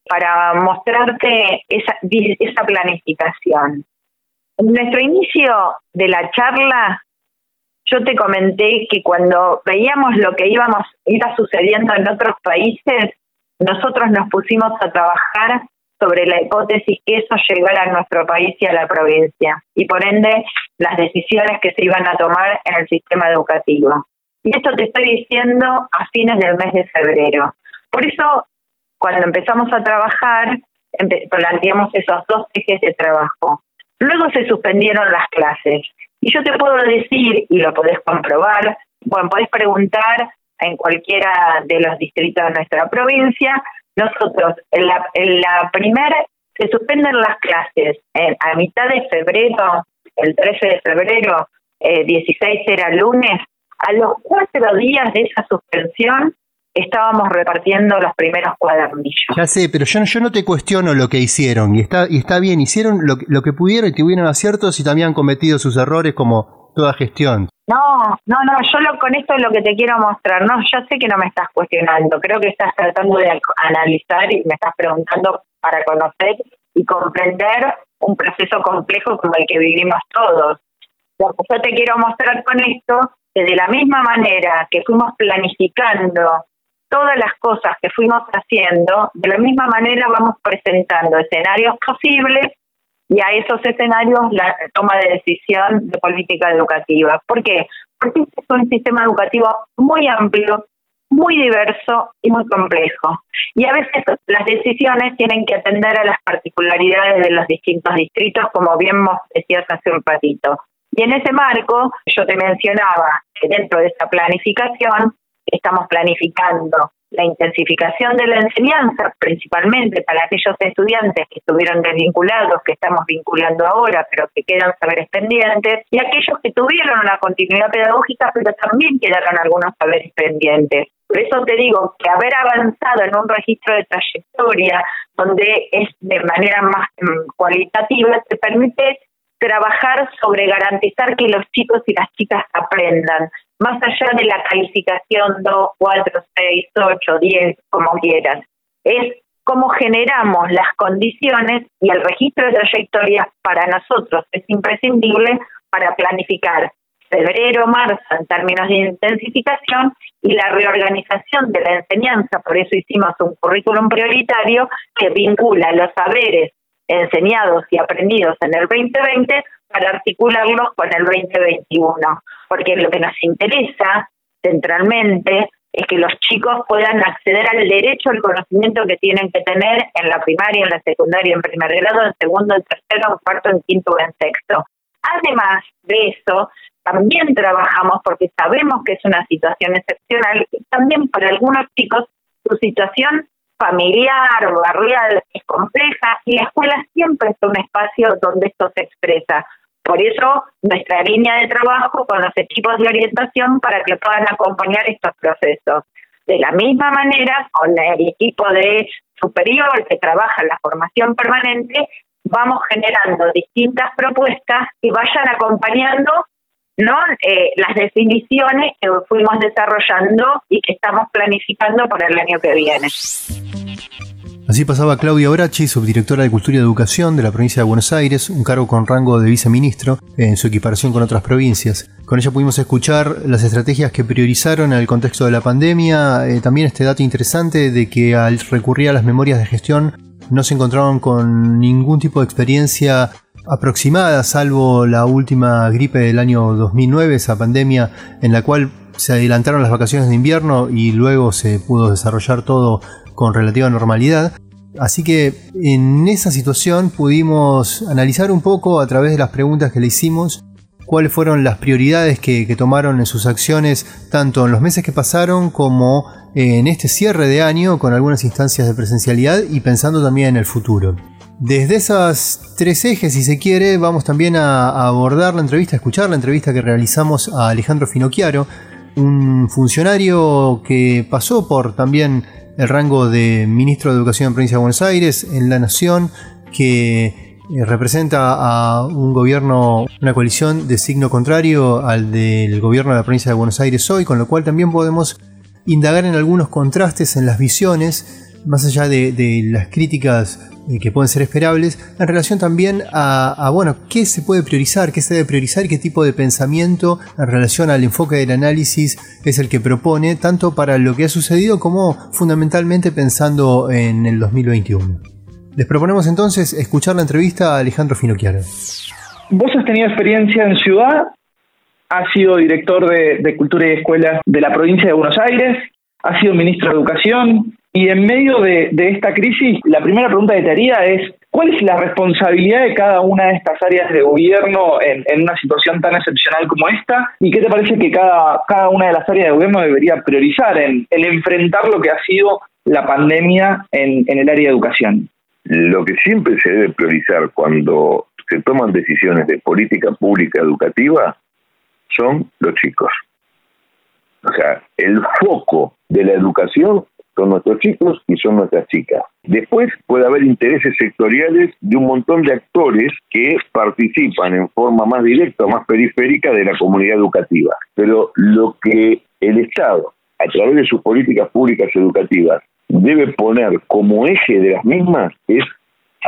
para mostrarte esa planificación. En nuestro inicio de la charla, yo te comenté que cuando veíamos lo que iba sucediendo en otros países, nosotros nos pusimos a trabajar sobre la hipótesis que eso llegara a nuestro país y a la provincia, y por ende las decisiones que se iban a tomar en el sistema educativo. Y esto te estoy diciendo a fines del mes de febrero. Por eso, cuando empezamos a trabajar, planteamos esos dos ejes de trabajo. Luego se suspendieron las clases. Y yo te puedo decir, y lo podés comprobar, bueno, podés preguntar en cualquiera de los distritos de nuestra provincia, nosotros, en la primera, se suspenden las clases a mitad de febrero, el 13 de febrero, 16 era lunes, a los 4 días de esa suspensión, estábamos repartiendo los primeros cuadernillos. Ya sé, pero yo no te cuestiono lo que hicieron, y está bien, hicieron lo que pudieron y tuvieron aciertos, y también han cometido sus errores como toda gestión. No, yo con esto es lo que te quiero mostrar. No, yo sé que no me estás cuestionando, creo que estás tratando de analizar y me estás preguntando para conocer y comprender un proceso complejo como el que vivimos todos. Lo que yo te quiero mostrar con esto, que de la misma manera que fuimos planificando todas las cosas que fuimos haciendo, de la misma manera vamos presentando escenarios posibles y a esos escenarios la toma de decisión de política educativa. ¿Por qué? Porque es un sistema educativo muy amplio, muy diverso y muy complejo. Y a veces las decisiones tienen que atender a las particularidades de los distintos distritos, como bien vos decías hace un ratito. Y en ese marco, yo te mencionaba que dentro de esa planificación estamos planificando la intensificación de la enseñanza, principalmente para aquellos estudiantes que estuvieron desvinculados, que estamos vinculando ahora, pero que quedan saberes pendientes, y aquellos que tuvieron una continuidad pedagógica, pero también quedaron algunos saberes pendientes. Por eso te digo que haber avanzado en un registro de trayectoria donde es de manera más cualitativa te permite trabajar sobre garantizar que los chicos y las chicas aprendan, más allá de la calificación 2, 4, 6, 8, 10, como quieran. Es cómo generamos las condiciones, y el registro de trayectorias para nosotros es imprescindible para planificar febrero, marzo en términos de intensificación y la reorganización de la enseñanza. Por eso hicimos un currículum prioritario que vincula los saberes enseñados y aprendidos en el 2020 para articularlos con el 2021, porque lo que nos interesa centralmente es que los chicos puedan acceder al derecho al conocimiento que tienen que tener en la primaria, en la secundaria, en primer grado, en segundo, en tercero, en cuarto, en quinto o en sexto. Además de eso, también trabajamos porque sabemos que es una situación excepcional y también para algunos chicos su situación familiar, barrial, es compleja y la escuela siempre es un espacio donde esto se expresa. Por eso, nuestra línea de trabajo con los equipos de orientación para que puedan acompañar estos procesos. De la misma manera, con el equipo de superior que trabaja en la formación permanente, vamos generando distintas propuestas que vayan acompañando las definiciones que fuimos desarrollando y que estamos planificando para el año que viene. Así pasaba Claudia Bracchi, subdirectora de Cultura y Educación de la provincia de Buenos Aires, un cargo con rango de viceministro en su equiparación con otras provincias. Con ella pudimos escuchar las estrategias que priorizaron en el contexto de la pandemia, también este dato interesante de que al recurrir a las memorias de gestión no se encontraron con ningún tipo de experiencia aproximada, salvo la última gripe del año 2009, esa pandemia en la cual se adelantaron las vacaciones de invierno y luego se pudo desarrollar todo con relativa normalidad. Así que en esa situación pudimos analizar un poco, a través de las preguntas que le hicimos, cuáles fueron las prioridades que tomaron en sus acciones, tanto en los meses que pasaron como en este cierre de año con algunas instancias de presencialidad y pensando también en el futuro. Desde esas tres ejes, si se quiere, vamos también a abordar la entrevista, a escuchar la entrevista que realizamos a Alejandro Finocchiaro, un funcionario que pasó por también el rango de Ministro de Educación en Provincia de Buenos Aires, en La Nación, que representa a un gobierno, una coalición de signo contrario al del gobierno de la Provincia de Buenos Aires hoy, con lo cual también podemos indagar en algunos contrastes en las visiones, más allá de las críticas que pueden ser esperables, en relación también a qué se puede priorizar, qué se debe priorizar, qué tipo de pensamiento en relación al enfoque del análisis es el que propone, tanto para lo que ha sucedido como fundamentalmente pensando en el 2021. Les proponemos entonces escuchar la entrevista a Alejandro Finocchiaro. Vos has tenido experiencia en Ciudad, has sido director de Cultura y Escuelas de la provincia de Buenos Aires, has sido ministro de Educación. Y en medio de esta crisis, la primera pregunta que te haría es, ¿cuál es la responsabilidad de cada una de estas áreas de gobierno en una situación tan excepcional como esta? ¿Y qué te parece que cada una de las áreas de gobierno debería priorizar en enfrentar lo que ha sido la pandemia en el área de educación? Lo que siempre se debe priorizar cuando se toman decisiones de política pública educativa son los chicos. O sea, el foco de la educación son nuestros chicos y son nuestras chicas. Después puede haber intereses sectoriales de un montón de actores que participan en forma más directa o más periférica de la comunidad educativa. Pero lo que el Estado, a través de sus políticas públicas educativas, debe poner como eje de las mismas es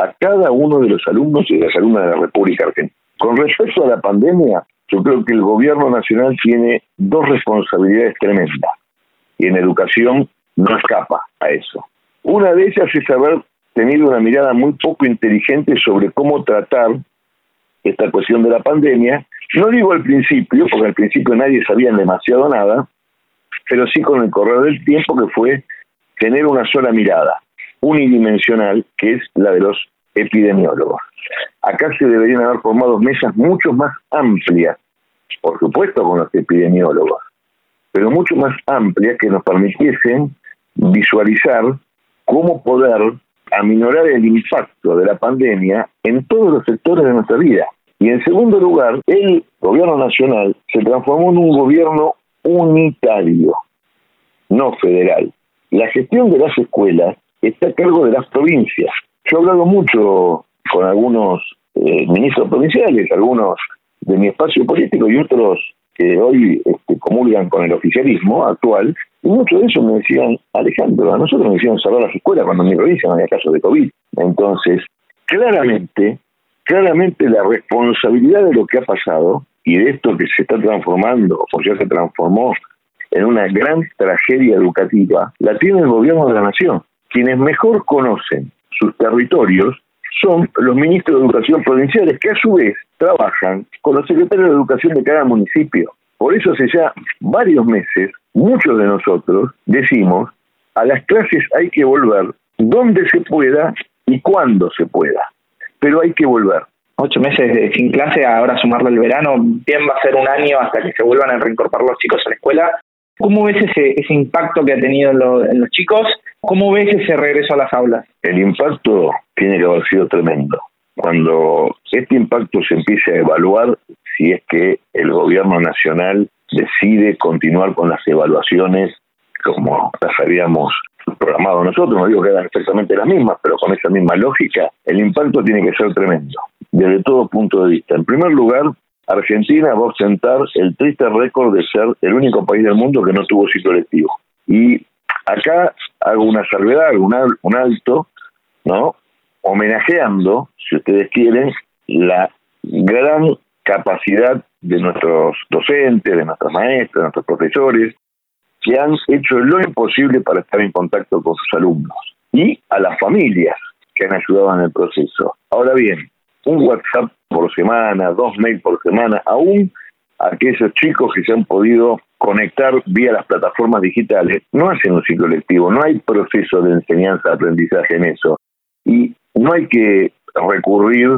a cada uno de los alumnos y de las alumnas de la República Argentina. Con respecto a la pandemia, yo creo que el gobierno nacional tiene dos responsabilidades tremendas y en educación no escapa a eso. Una de ellas es haber tenido una mirada muy poco inteligente sobre cómo tratar esta cuestión de la pandemia. No digo al principio, porque al principio nadie sabía demasiado nada, pero sí con el correr del tiempo que fue tener una sola mirada, unidimensional, que es la de los epidemiólogos. Acá se deberían haber formado mesas mucho más amplias, por supuesto con los epidemiólogos, pero mucho más amplias que nos permitiesen visualizar cómo poder aminorar el impacto de la pandemia en todos los sectores de nuestra vida. Y en segundo lugar, el gobierno nacional se transformó en un gobierno unitario, no federal. La gestión de las escuelas está a cargo de las provincias. Yo he hablado mucho con algunos ministros provinciales, algunos de mi espacio político y otros que hoy comulgan con el oficialismo actual, y muchos de ellos me decían, Alejandro, a nosotros nos hicieron cerrar las escuelas cuando en mi provincia no había casos de COVID. Entonces, claramente la responsabilidad de lo que ha pasado y de esto que se está transformando, o ya se transformó en una gran tragedia educativa, la tiene el gobierno de la nación. Quienes mejor conocen sus territorios son los ministros de Educación provinciales, que a su vez trabajan con los secretarios de Educación de cada municipio. Por eso hace ya varios meses, muchos de nosotros decimos, a las clases hay que volver donde se pueda y cuando se pueda, pero hay que volver. 8 meses sin clase, ahora sumarlo el verano, bien va a ser un año hasta que se vuelvan a reincorporar los chicos a la escuela. ¿Cómo ves ese impacto que ha tenido en los chicos? ¿Cómo ves ese regreso a las aulas? El impacto tiene que haber sido tremendo. Cuando este impacto se empiece a evaluar, si es que el gobierno nacional decide continuar con las evaluaciones como las habíamos programado nosotros, no digo que eran exactamente las mismas, pero con esa misma lógica, el impacto tiene que ser tremendo, desde todo punto de vista. En primer lugar, Argentina va a ostentar el triste récord de ser el único país del mundo que no tuvo ciclo lectivo. Y acá hago una salvedad, un alto, ¿no?, homenajeando, si ustedes quieren, la gran capacidad de nuestros docentes, de nuestras maestras, de nuestros profesores, que han hecho lo imposible para estar en contacto con sus alumnos, y a las familias que han ayudado en el proceso. Ahora bien, un WhatsApp por semana, 2 mails por semana, aún aquellos chicos que se han podido conectar vía las plataformas digitales, no hacen un ciclo lectivo, no hay proceso de enseñanza-aprendizaje en eso. Y no hay que recurrir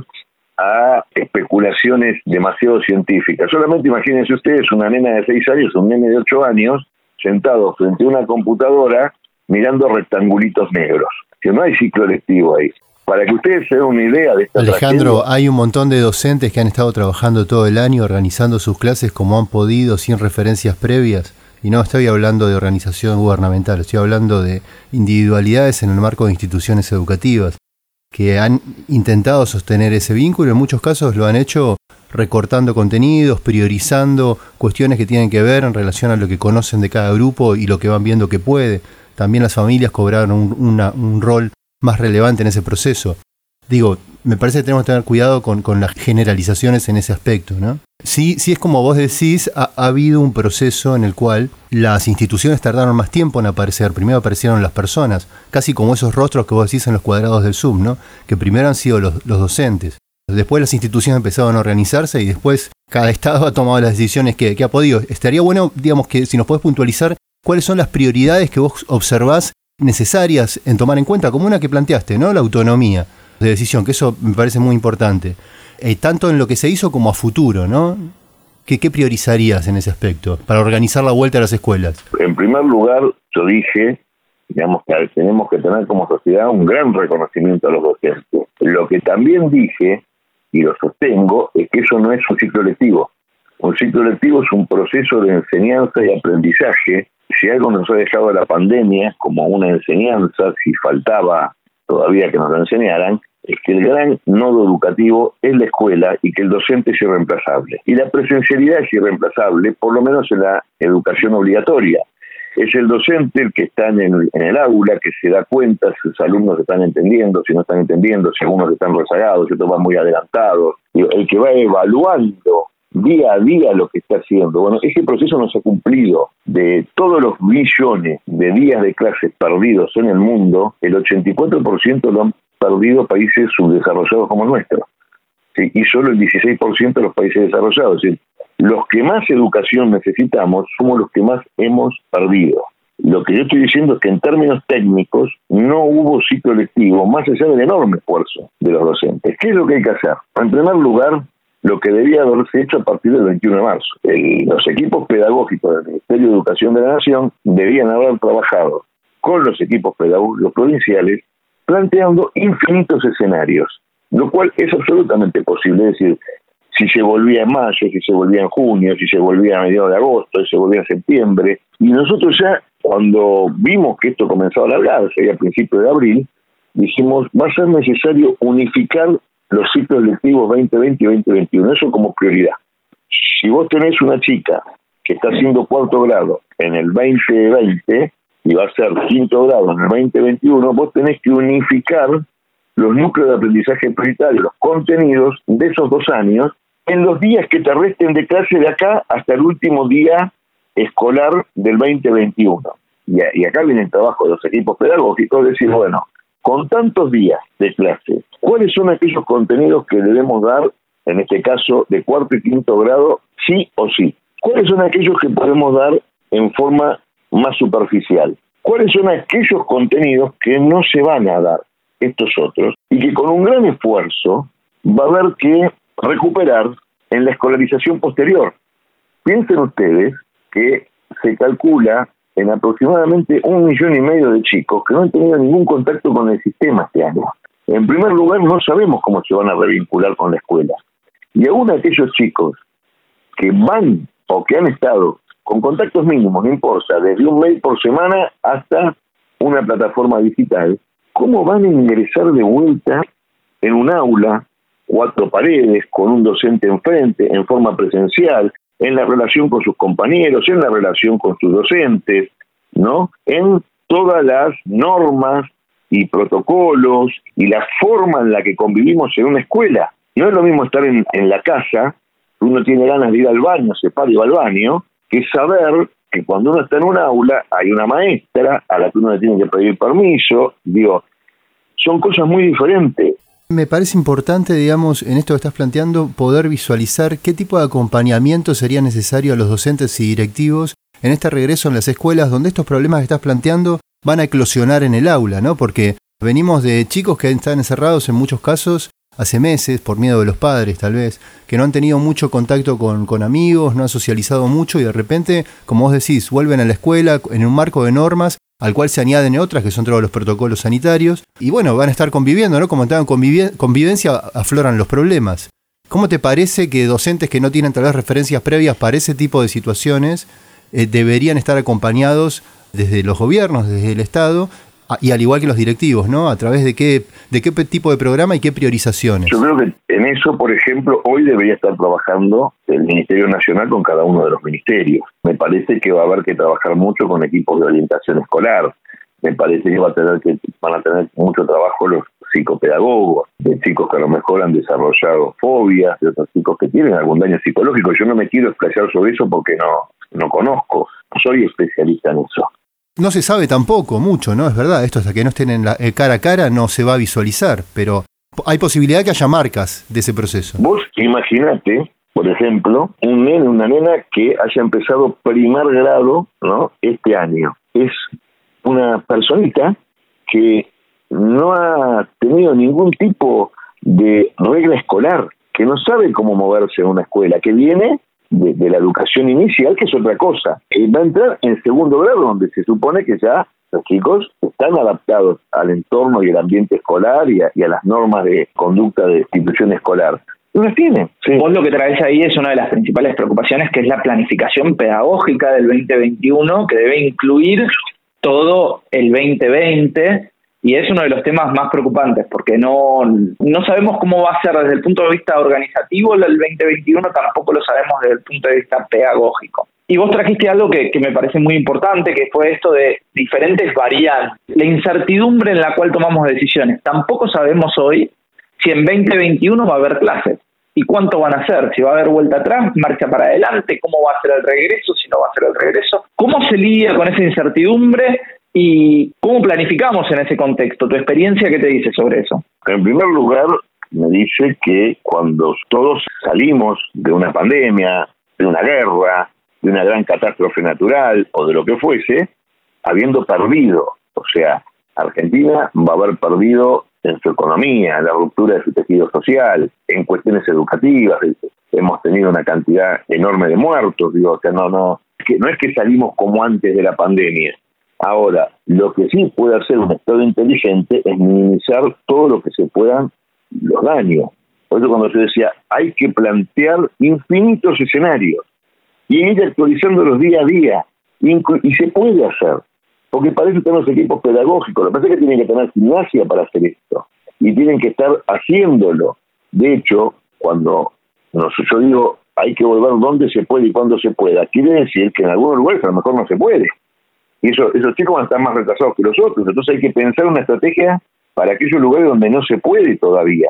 a especulaciones demasiado científicas. Solamente imagínense ustedes una nena de 6 años, un nene de 8 años, sentado frente a una computadora mirando rectangulitos negros. Que no hay ciclo lectivo ahí. Para que ustedes se den una idea de esta Alejandro, tragedia. Hay un montón de docentes que han estado trabajando todo el año, organizando sus clases como han podido, sin referencias previas. Y no estoy hablando de organización gubernamental, estoy hablando de individualidades en el marco de instituciones educativas que han intentado sostener ese vínculo. En muchos casos lo han hecho recortando contenidos, priorizando cuestiones que tienen que ver en relación a lo que conocen de cada grupo y lo que van viendo que puede. También las familias cobraron un rol más relevante en ese proceso. Digo, me parece que tenemos que tener cuidado con las generalizaciones en ese aspecto, ¿no? Sí, es como vos decís, ha habido un proceso en el cual las instituciones tardaron más tiempo en aparecer. Primero aparecieron las personas, casi como esos rostros que vos decís en los cuadrados del Zoom, ¿no? Que primero han sido los docentes. Después las instituciones empezaron a organizarse y después cada estado ha tomado las decisiones que ha podido. Estaría bueno, digamos, que si nos podés puntualizar cuáles son las prioridades que vos observás necesarias en tomar en cuenta, como una que planteaste, ¿no? La autonomía de decisión, que eso me parece muy importante, tanto en lo que se hizo como a futuro, ¿no? ¿Qué priorizarías en ese aspecto para organizar la vuelta a las escuelas? En primer lugar, yo dije, digamos, que tenemos que tener como sociedad un gran reconocimiento a los docentes. Lo que también dije, y lo sostengo, es que eso no es un ciclo lectivo. Un ciclo lectivo es un proceso de enseñanza y aprendizaje si algo nos ha dejado la pandemia como una enseñanza, si faltaba todavía que nos lo enseñaran, es que el gran nodo educativo es la escuela y que el docente es irreemplazable. Y la presencialidad es irreemplazable, por lo menos en la educación obligatoria. Es el docente el que está en el aula, que se da cuenta si sus alumnos están entendiendo, si no están entendiendo, si algunos están rezagados, si otros van muy adelantados. El que va evaluando día a día lo que está haciendo. Bueno, ese proceso no se ha cumplido. De todos los billones de días de clases perdidos en el mundo, el 84% lo han perdido países subdesarrollados como el nuestro, ¿sí? Y solo el 16% de los países desarrollados. ¿Sí? Los que más educación necesitamos somos los que más hemos perdido. Lo que yo estoy diciendo es que en términos técnicos no hubo ciclo lectivo, más allá del enorme esfuerzo de los docentes. ¿Qué es lo que hay que hacer? En primer lugar, lo que debía haberse hecho a partir del 21 de marzo. Los equipos pedagógicos del Ministerio de Educación de la Nación debían haber trabajado con los equipos pedagógicos provinciales planteando infinitos escenarios, lo cual es absolutamente posible. Es decir, si se volvía en mayo, si se volvía en junio, si se volvía a mediados de agosto, si se volvía en septiembre. Y nosotros ya, cuando vimos que esto comenzaba a alargarse, a principios de abril, dijimos, va a ser necesario unificar los ciclos lectivos 2020 y 2021, eso como prioridad. Si vos tenés una chica que está haciendo cuarto grado en el 2020 y va a ser quinto grado en el 2021, vos tenés que unificar los núcleos de aprendizaje prioritario, los contenidos de esos 2 años, en los días que te resten de clase de acá hasta el último día escolar del 2021. Y acá viene el trabajo de los equipos pedagógicos, de decir, bueno, con tantos días de clase, ¿cuáles son aquellos contenidos que debemos dar, en este caso, de cuarto y quinto grado, sí o sí? ¿Cuáles son aquellos que podemos dar en forma más superficial? ¿Cuáles son aquellos contenidos que no se van a dar, estos otros? Y que con un gran esfuerzo va a haber que recuperar en la escolarización posterior. Piensen ustedes que se calcula en aproximadamente 1,5 millones de chicos que no han tenido ningún contacto con el sistema este año. En primer lugar, no sabemos cómo se van a revincular con la escuela. Y aún aquellos chicos que van o que han estado con contactos mínimos, no importa, desde un mail por semana hasta una plataforma digital, ¿cómo van a ingresar de vuelta en un aula, 4 paredes, con un docente enfrente, en forma presencial, en la relación con sus compañeros, en la relación con sus docentes, ¿no? En todas las normas y protocolos y la forma en la que convivimos en una escuela. No es lo mismo estar en la casa, uno tiene ganas de ir al baño, se para y va al baño, que saber que cuando uno está en un aula hay una maestra a la que uno le tiene que pedir permiso. Digo, son cosas muy diferentes. Me parece importante, digamos, en esto que estás planteando, poder visualizar qué tipo de acompañamiento sería necesario a los docentes y directivos en este regreso en las escuelas, donde estos problemas que estás planteando van a eclosionar en el aula, ¿no? Porque venimos de chicos que están encerrados en muchos casos hace meses, por miedo de los padres tal vez, que no han tenido mucho contacto con amigos, no han socializado mucho y de repente, como vos decís, vuelven a la escuela en un marco de normas al cual se añaden otras que son todos los protocolos sanitarios y bueno, van a estar conviviendo, ¿no? Como estaban convivencia, afloran los problemas. ¿Cómo te parece que docentes que no tienen tal vez referencias previas para ese tipo de situaciones deberían estar acompañados desde los gobiernos, desde el Estado? Y al igual que los directivos, ¿no? A través de qué tipo de programa y qué priorizaciones. Yo creo que en eso, por ejemplo, hoy debería estar trabajando el Ministerio Nacional con cada uno de los ministerios. Me parece que va a haber que trabajar mucho con equipos de orientación escolar. Me parece que van a tener mucho trabajo los psicopedagogos, de chicos que a lo mejor han desarrollado fobias, de otros chicos que tienen algún daño psicológico. Yo no me quiero explayar sobre eso porque no conozco. Soy especialista en eso. No se sabe tampoco mucho, ¿no? Es verdad, esto hasta que no estén cara a cara no se va a visualizar, pero hay posibilidad que haya marcas de ese proceso. Vos imaginate, por ejemplo, un nene, una nena que haya empezado primer grado, ¿no? Este año. Es una personita que no ha tenido ningún tipo de regla escolar, que no sabe cómo moverse en una escuela, que viene de la educación inicial, que es otra cosa. Va a entrar en segundo grado, donde se supone que ya los chicos están adaptados al entorno y al ambiente escolar y a las normas de conducta de institución escolar. los tiene. Sí. Vos lo que traes ahí es una de las principales preocupaciones, que es la planificación pedagógica del 2021, que debe incluir todo el 2020, y es uno de los temas más preocupantes, porque no sabemos cómo va a ser desde el punto de vista organizativo el 2021, tampoco lo sabemos desde el punto de vista pedagógico. Y vos trajiste algo que me parece muy importante, que fue esto de diferentes variantes, la incertidumbre en la cual tomamos decisiones. Tampoco sabemos hoy si en 2021 va a haber clases, y cuánto van a ser, si va a haber vuelta atrás, marcha para adelante, cómo va a ser el regreso, si no va a ser el regreso. ¿Cómo se lidia con esa incertidumbre y cómo planificamos en ese contexto? ¿Tu experiencia qué te dice sobre eso? En primer lugar, me dice que cuando todos salimos de una pandemia, de una guerra, de una gran catástrofe natural o de lo que fuese, habiendo perdido, o sea, Argentina va a haber perdido en su economía, en la ruptura de su tejido social, en cuestiones educativas, hemos tenido una cantidad enorme de muertos, o sea, no es que salimos como antes de la pandemia. Ahora, lo que sí puede hacer un Estado inteligente es minimizar todo lo que se puedan los daños. Por eso cuando yo decía, hay que plantear infinitos escenarios y ir actualizándolos día a día, y se puede hacer. Porque para eso tenemos equipos pedagógicos. Lo que pasa es que tienen que tener gimnasia para hacer esto. Y tienen que estar haciéndolo. De hecho, cuando yo digo hay que volver donde se puede y cuando se pueda, quiere decir que en algunos lugares a lo mejor no se puede. Y esos chicos van a estar más retrasados que los otros. Entonces hay que pensar una estrategia para aquellos lugares donde no se puede todavía.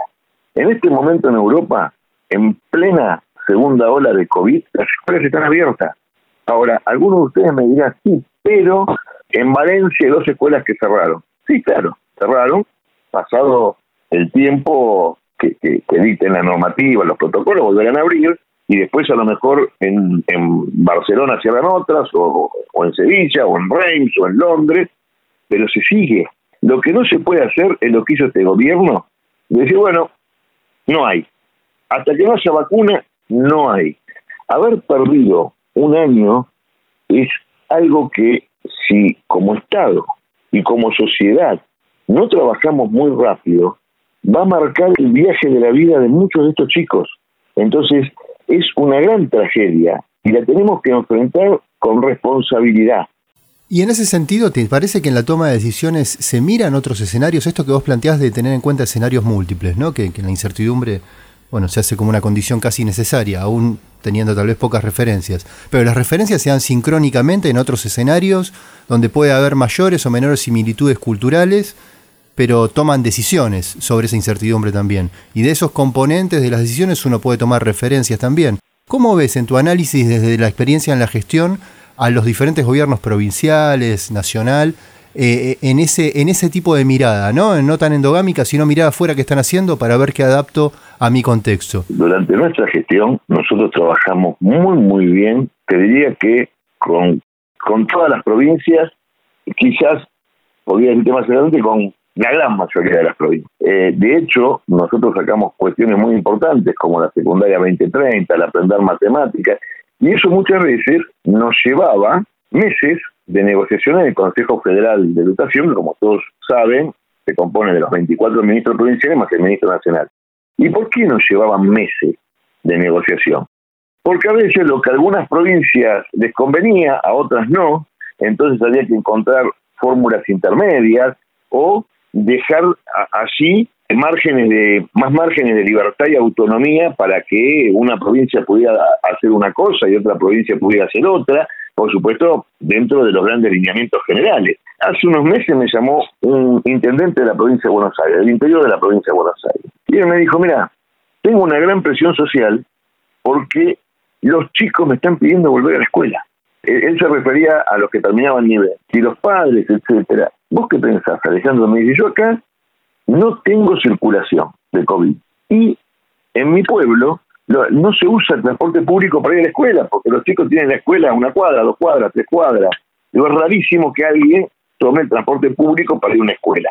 En este momento en Europa, en plena segunda ola de COVID, las escuelas están abiertas. Ahora, algunos de ustedes me dirán, sí, pero en Valencia hay 2 escuelas que cerraron. Sí, claro, cerraron, pasado el tiempo que dicten la normativa, los protocolos, volverán a abrir, y después a lo mejor en Barcelona cierran otras, o en Sevilla, o en Reims, o en Londres, pero se sigue. Lo que no se puede hacer es lo que hizo este gobierno, de decir, bueno, no hay. Hasta que no haya vacuna, no hay. Haber perdido un año es algo que, si como Estado y como sociedad no trabajamos muy rápido, va a marcar el viaje de la vida de muchos de estos chicos. Entonces, es una gran tragedia y la tenemos que enfrentar con responsabilidad. Y en ese sentido, ¿te parece que en la toma de decisiones se miran otros escenarios? Esto que vos planteás de tener en cuenta escenarios múltiples, ¿no? Que la incertidumbre, bueno, se hace como una condición casi necesaria, aún teniendo tal vez pocas referencias. Pero las referencias se dan sincrónicamente en otros escenarios donde puede haber mayores o menores similitudes culturales, pero toman decisiones sobre esa incertidumbre también. Y de esos componentes de las decisiones uno puede tomar referencias también. ¿Cómo ves en tu análisis desde la experiencia en la gestión a los diferentes gobiernos provinciales, nacional, en ese tipo de mirada, no tan endogámica, sino mirada afuera que están haciendo para ver qué adapto a mi contexto? Durante nuestra gestión nosotros trabajamos muy, muy bien, te diría que con todas las provincias, quizás, podría decirte más adelante, con la gran mayoría de las provincias. De hecho, nosotros sacamos cuestiones muy importantes como la secundaria 2030, el aprender matemáticas, y eso muchas veces nos llevaba meses de negociación en el Consejo Federal de Educación, que como todos saben, se compone de los 24 ministros provinciales más el ministro nacional. ¿Y por qué nos llevaban meses de negociación? Porque a veces lo que a algunas provincias les convenía, a otras no, entonces había que encontrar fórmulas intermedias o dejar allí más márgenes de libertad y autonomía para que una provincia pudiera hacer una cosa y otra provincia pudiera hacer otra, por supuesto, dentro de los grandes lineamientos generales. Hace unos meses me llamó un intendente de la provincia de Buenos Aires, del interior de la provincia de Buenos Aires. Y él me dijo, mira, tengo una gran presión social porque los chicos me están pidiendo volver a la escuela. Él se refería a los que terminaban nivel, y los padres, etcétera. ¿Vos qué pensás, Alejandro? Me dice, yo acá no tengo circulación de COVID. Y en mi pueblo no se usa el transporte público para ir a la escuela, porque los chicos tienen la escuela a 1 cuadra, 2 cuadras, 3 cuadras. Es rarísimo que alguien tome el transporte público para ir a una escuela.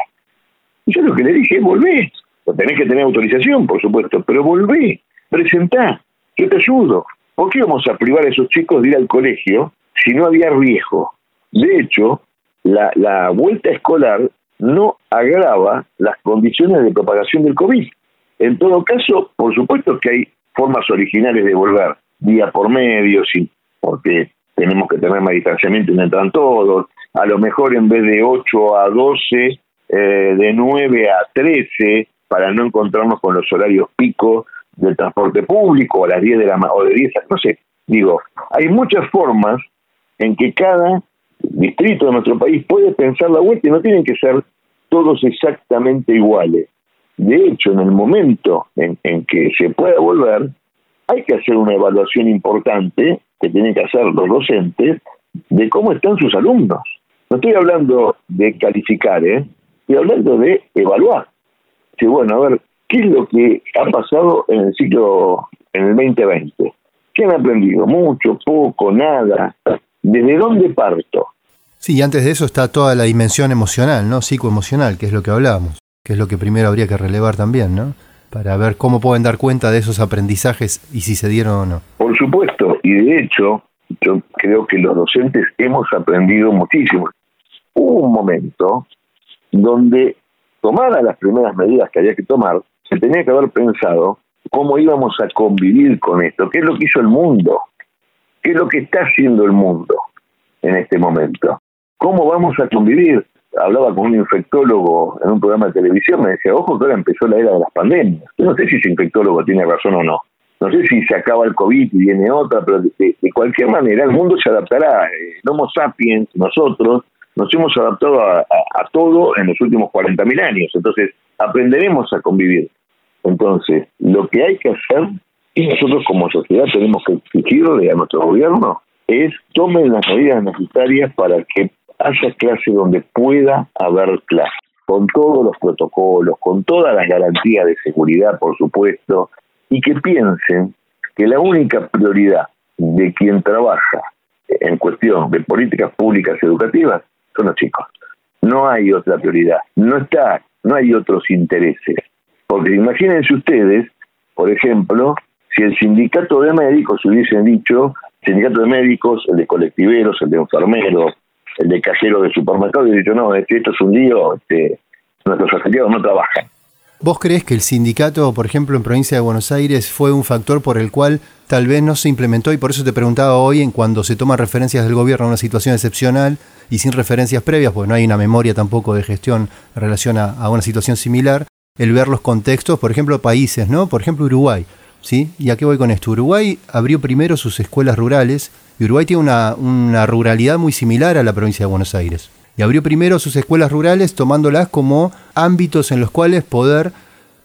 Y yo lo que le dije es, volvé. Tenés que tener autorización, por supuesto, pero volvé, presentá, yo te ayudo. ¿Por qué vamos a privar a esos chicos de ir al colegio si no había riesgo? De hecho, la vuelta escolar no agrava las condiciones de propagación del COVID. En todo caso, por supuesto que hay formas originales de volver, día por medio, sí, porque tenemos que tener más distanciamiento y no entran todos. A lo mejor en vez de 8 a 12, de 9 a 13, para no encontrarnos con los horarios pico del transporte público, o a las 10 de la mañana, o de 10 a... no sé. Digo, hay muchas formas en que cada distrito de nuestro país puede pensar la vuelta y no tienen que ser todos exactamente iguales. De hecho, en el momento en que se pueda volver, hay que hacer una evaluación importante que tienen que hacer los docentes de cómo están sus alumnos. No estoy hablando de calificar, estoy hablando de evaluar. Que bueno, a ver, ¿qué es lo que ha pasado en el ciclo, en el 2020? ¿Qué han aprendido? ¿Mucho? ¿Poco? ¿Nada? ¿Desde dónde parto? Sí, y antes de eso está toda la dimensión emocional, ¿no? Psicoemocional, que es lo que hablábamos, que es lo que primero habría que relevar también, ¿no? Para ver cómo pueden dar cuenta de esos aprendizajes y si se dieron o no. Por supuesto, y de hecho, yo creo que los docentes hemos aprendido muchísimo. Hubo un momento donde, tomadas las primeras medidas que había que tomar, se tenía que haber pensado cómo íbamos a convivir con esto, qué es lo que hizo el mundo, qué es lo que está haciendo el mundo en este momento, cómo vamos a convivir. Hablaba con un infectólogo en un programa de televisión, me decía, ojo que ahora empezó la era de las pandemias. Yo no sé si ese infectólogo tiene razón o no, no sé si se acaba el COVID y viene otra, pero de cualquier manera el mundo se adaptará. El Homo sapiens, nosotros, nos hemos adaptado a todo en los últimos 40.000 años, entonces aprenderemos a convivir. Entonces, lo que hay que hacer, y nosotros como sociedad tenemos que exigirle a nuestro gobierno, es tomen las medidas necesarias para que haya clase donde pueda haber clase, con todos los protocolos, con todas las garantías de seguridad, por supuesto, y que piensen que la única prioridad de quien trabaja en cuestión de políticas públicas educativas son los chicos. No hay otra prioridad, no hay otros intereses. Porque imagínense ustedes, por ejemplo, si el sindicato de médicos hubiesen dicho, el sindicato de médicos, el de colectiveros, el de enfermeros, el de cajeros de supermercados, hubiesen dicho, no, esto es un lío, nuestros asociados no trabajan. ¿Vos crees que el sindicato, por ejemplo, en Provincia de Buenos Aires fue un factor por el cual tal vez no se implementó? Y por eso te preguntaba hoy, en cuando se toman referencias del gobierno a una situación excepcional y sin referencias previas, porque no hay una memoria tampoco de gestión en relación a una situación similar, el ver los contextos, por ejemplo, países, ¿no? Por ejemplo, Uruguay, ¿sí? ¿Y a qué voy con esto? Uruguay abrió primero sus escuelas rurales, y Uruguay tiene una ruralidad muy similar a la provincia de Buenos Aires. Y abrió primero sus escuelas rurales tomándolas como ámbitos en los cuales poder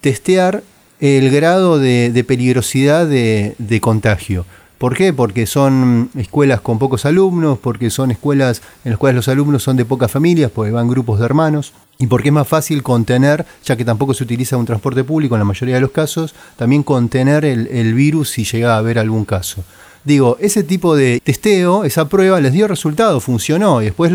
testear el grado de peligrosidad de contagio. ¿Por qué? Porque son escuelas con pocos alumnos, porque son escuelas en las cuales los alumnos son de pocas familias, porque van grupos de hermanos, y porque es más fácil contener, ya que tampoco se utiliza un transporte público en la mayoría de los casos, también contener el virus si llega a haber algún caso. Digo, ese tipo de testeo, esa prueba les dio resultado, funcionó, y después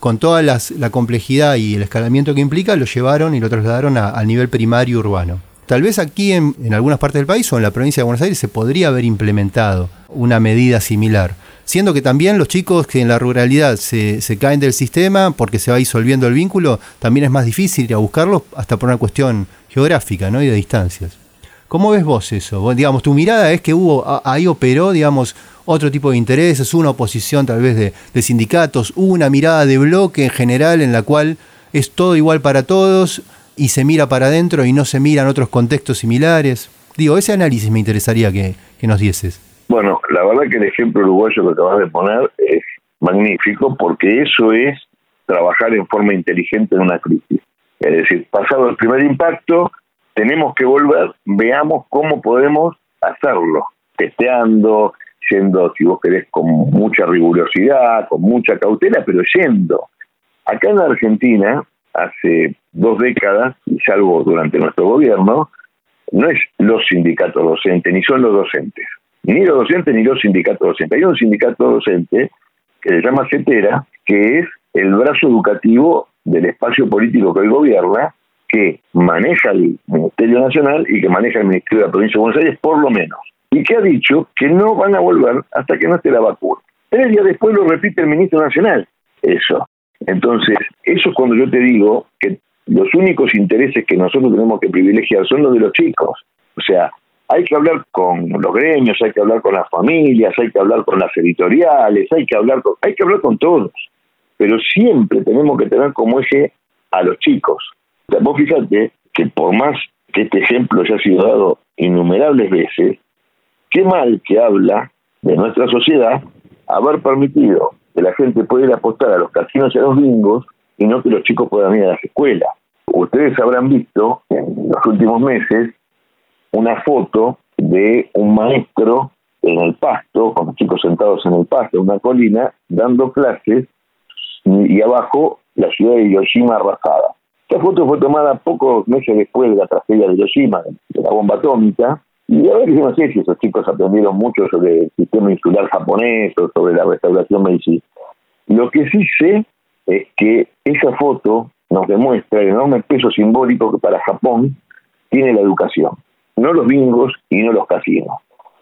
con toda la complejidad y el escalamiento que implica, lo llevaron y lo trasladaron al nivel primario urbano. Tal vez aquí en algunas partes del país o en la provincia de Buenos Aires se podría haber implementado una medida similar, siendo que también los chicos que en la ruralidad se caen del sistema porque se va disolviendo el vínculo, también es más difícil ir a buscarlos hasta por una cuestión geográfica, ¿no? Y de distancias. ¿Cómo ves vos eso? Vos, digamos, tu mirada es que ahí operó, digamos, otro tipo de intereses, una oposición tal vez de sindicatos, una mirada de bloque en general en la cual es todo igual para todos y se mira para adentro y no se miran otros contextos similares. Digo, ese análisis me interesaría que nos dieses. Bueno, la verdad que el ejemplo uruguayo que acabas de poner es magnífico, porque eso es trabajar en forma inteligente en una crisis. Es decir, pasado el primer impacto, tenemos que volver, veamos cómo podemos hacerlo, testeando, yendo, si vos querés, con mucha rigurosidad, con mucha cautela, pero yendo. Acá en la Argentina, hace 2 décadas, salvo durante nuestro gobierno, no es los sindicatos docentes, ni son los docentes. Ni los docentes ni los sindicatos docentes. Hay un sindicato docente que se llama CETERA, que es el brazo educativo del espacio político que hoy gobierna, que maneja el Ministerio Nacional y que maneja el Ministerio de la Provincia de Buenos Aires, por lo menos. Y que ha dicho que no van a volver hasta que no esté la vacuna. 3 días después lo repite el Ministro Nacional. Eso. Entonces, eso es cuando yo te digo que los únicos intereses que nosotros tenemos que privilegiar son los de los chicos. O sea, hay que hablar con los gremios, hay que hablar con las familias, hay que hablar con las editoriales, hay que hablar con todos. Pero siempre tenemos que tener como eje a los chicos. O sea, vos fíjate que por más que este ejemplo ya ha sido dado innumerables veces, qué mal que habla de nuestra sociedad haber permitido que la gente pueda ir a apostar a los casinos y a los bingos y no que los chicos puedan ir a las escuelas. Ustedes habrán visto en los últimos meses una foto de un maestro en el pasto, con los chicos sentados en el pasto, en una colina, dando clases, y abajo la ciudad de Hiroshima arrasada. Esta foto fue tomada pocos meses después de la tragedia de Hiroshima, de la bomba atómica, y la verdad que yo no sé si esos chicos aprendieron mucho sobre el sistema insular japonés o sobre la restauración Meiji. Lo que sí sé es que esa foto nos demuestra el enorme peso simbólico que para Japón tiene la educación, no los bingos y no los casinos,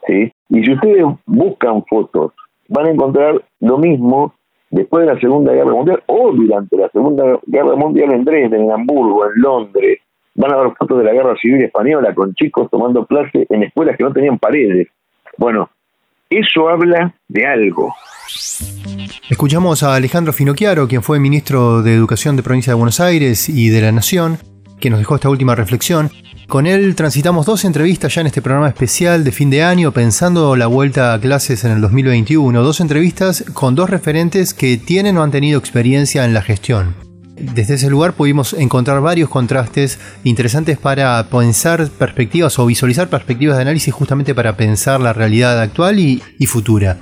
¿sí? Y si ustedes buscan fotos, van a encontrar lo mismo después de la Segunda Guerra Mundial o durante la Segunda Guerra Mundial en Dresden, en Hamburgo, en Londres. Van a ver fotos de la Guerra Civil Española con chicos tomando clase en escuelas que no tenían paredes. Bueno, eso habla de algo. Escuchamos a Alejandro Finocchiaro, quien fue ministro de Educación de Provincia de Buenos Aires y de la Nación, que nos dejó esta última reflexión. Con él transitamos 2 entrevistas ya en este programa especial de fin de año, pensando la vuelta a clases en el 2021. 2 entrevistas con 2 referentes que tienen o han tenido experiencia en la gestión. Desde ese lugar pudimos encontrar varios contrastes interesantes para pensar perspectivas o visualizar perspectivas de análisis, justamente para pensar la realidad actual y futura.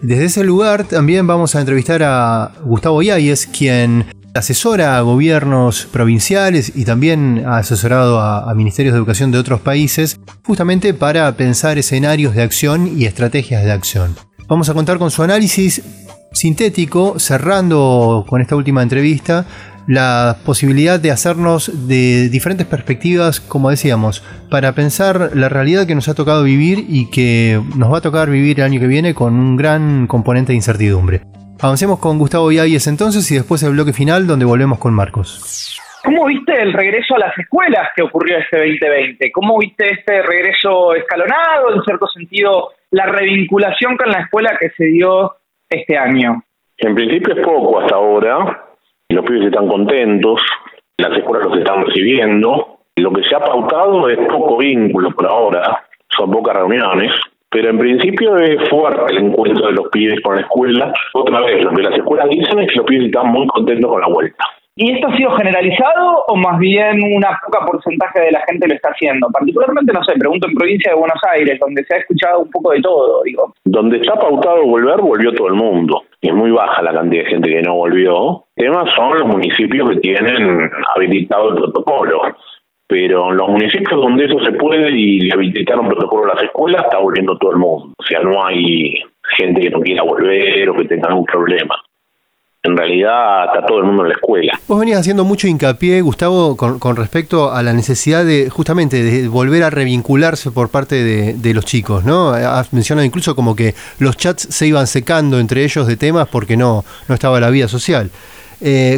Desde ese lugar también vamos a entrevistar a Gustavo Yáñez, quien asesora a gobiernos provinciales y también ha asesorado a ministerios de educación de otros países, justamente para pensar escenarios de acción y estrategias de acción. Vamos a contar con su análisis sintético, cerrando con esta última entrevista la posibilidad de hacernos de diferentes perspectivas, como decíamos, para pensar la realidad que nos ha tocado vivir y que nos va a tocar vivir el año que viene, con un gran componente de incertidumbre. Avancemos con Gustavo Yáñez entonces, y después el bloque final, donde volvemos con Marcos. ¿Cómo viste el regreso a las escuelas que ocurrió este 2020? ¿Cómo viste este regreso escalonado, en cierto sentido, la revinculación con la escuela que se dio este año? En principio es poco hasta ahora. Los pibes están contentos, las escuelas los están recibiendo. Lo que se ha pautado es poco vínculo por ahora, son pocas reuniones, pero en principio es fuerte el encuentro de los pibes con la escuela. Otra vez, lo que las escuelas dicen es que los pibes están muy contentos con la vuelta. ¿Y esto ha sido generalizado o más bien una poca porcentaje de la gente lo está haciendo? Particularmente, no sé, pregunto en provincia de Buenos Aires, donde se ha escuchado un poco de todo, digo. Donde está pautado volver, volvió todo el mundo. Es muy baja la cantidad de gente que no volvió. El tema son los municipios que tienen habilitado el protocolo. Pero en los municipios donde eso se puede y le habilitaron protocolo a las escuelas, está volviendo todo el mundo. O sea, no hay gente que no quiera volver o que tenga algún problema. En realidad está todo el mundo en la escuela. Vos venías haciendo mucho hincapié, Gustavo, con respecto a la necesidad de, justamente, de volver a revincularse por parte de los chicos, ¿no? Has mencionado incluso como que los chats se iban secando entre ellos de temas porque no estaba la vida social.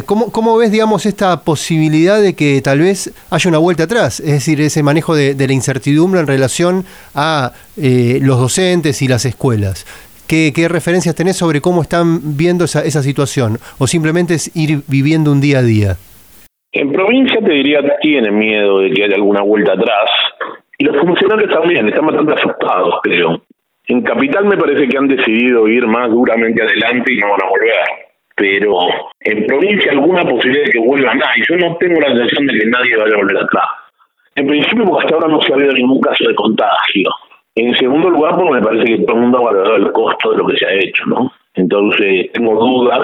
¿Cómo ves, digamos, esta posibilidad de que tal vez haya una vuelta atrás? Es decir, ese manejo de la incertidumbre en relación a los docentes y las escuelas. ¿Qué referencias tenés sobre cómo están viendo esa situación? ¿O simplemente es ir viviendo un día a día? En provincia te diría que tienen miedo de que haya alguna vuelta atrás. Y los funcionarios también, están bastante asustados, creo. En Capital me parece que han decidido ir más duramente adelante y no van a volver. Pero en provincia alguna posibilidad de que vuelvan hay. Yo no tengo la sensación de que nadie vaya a volver atrás. En principio porque hasta ahora no se ha habido ningún caso de contagio. En segundo lugar, porque me parece que todo el mundo ha valorado el costo de lo que se ha hecho, ¿no? Entonces, tengo dudas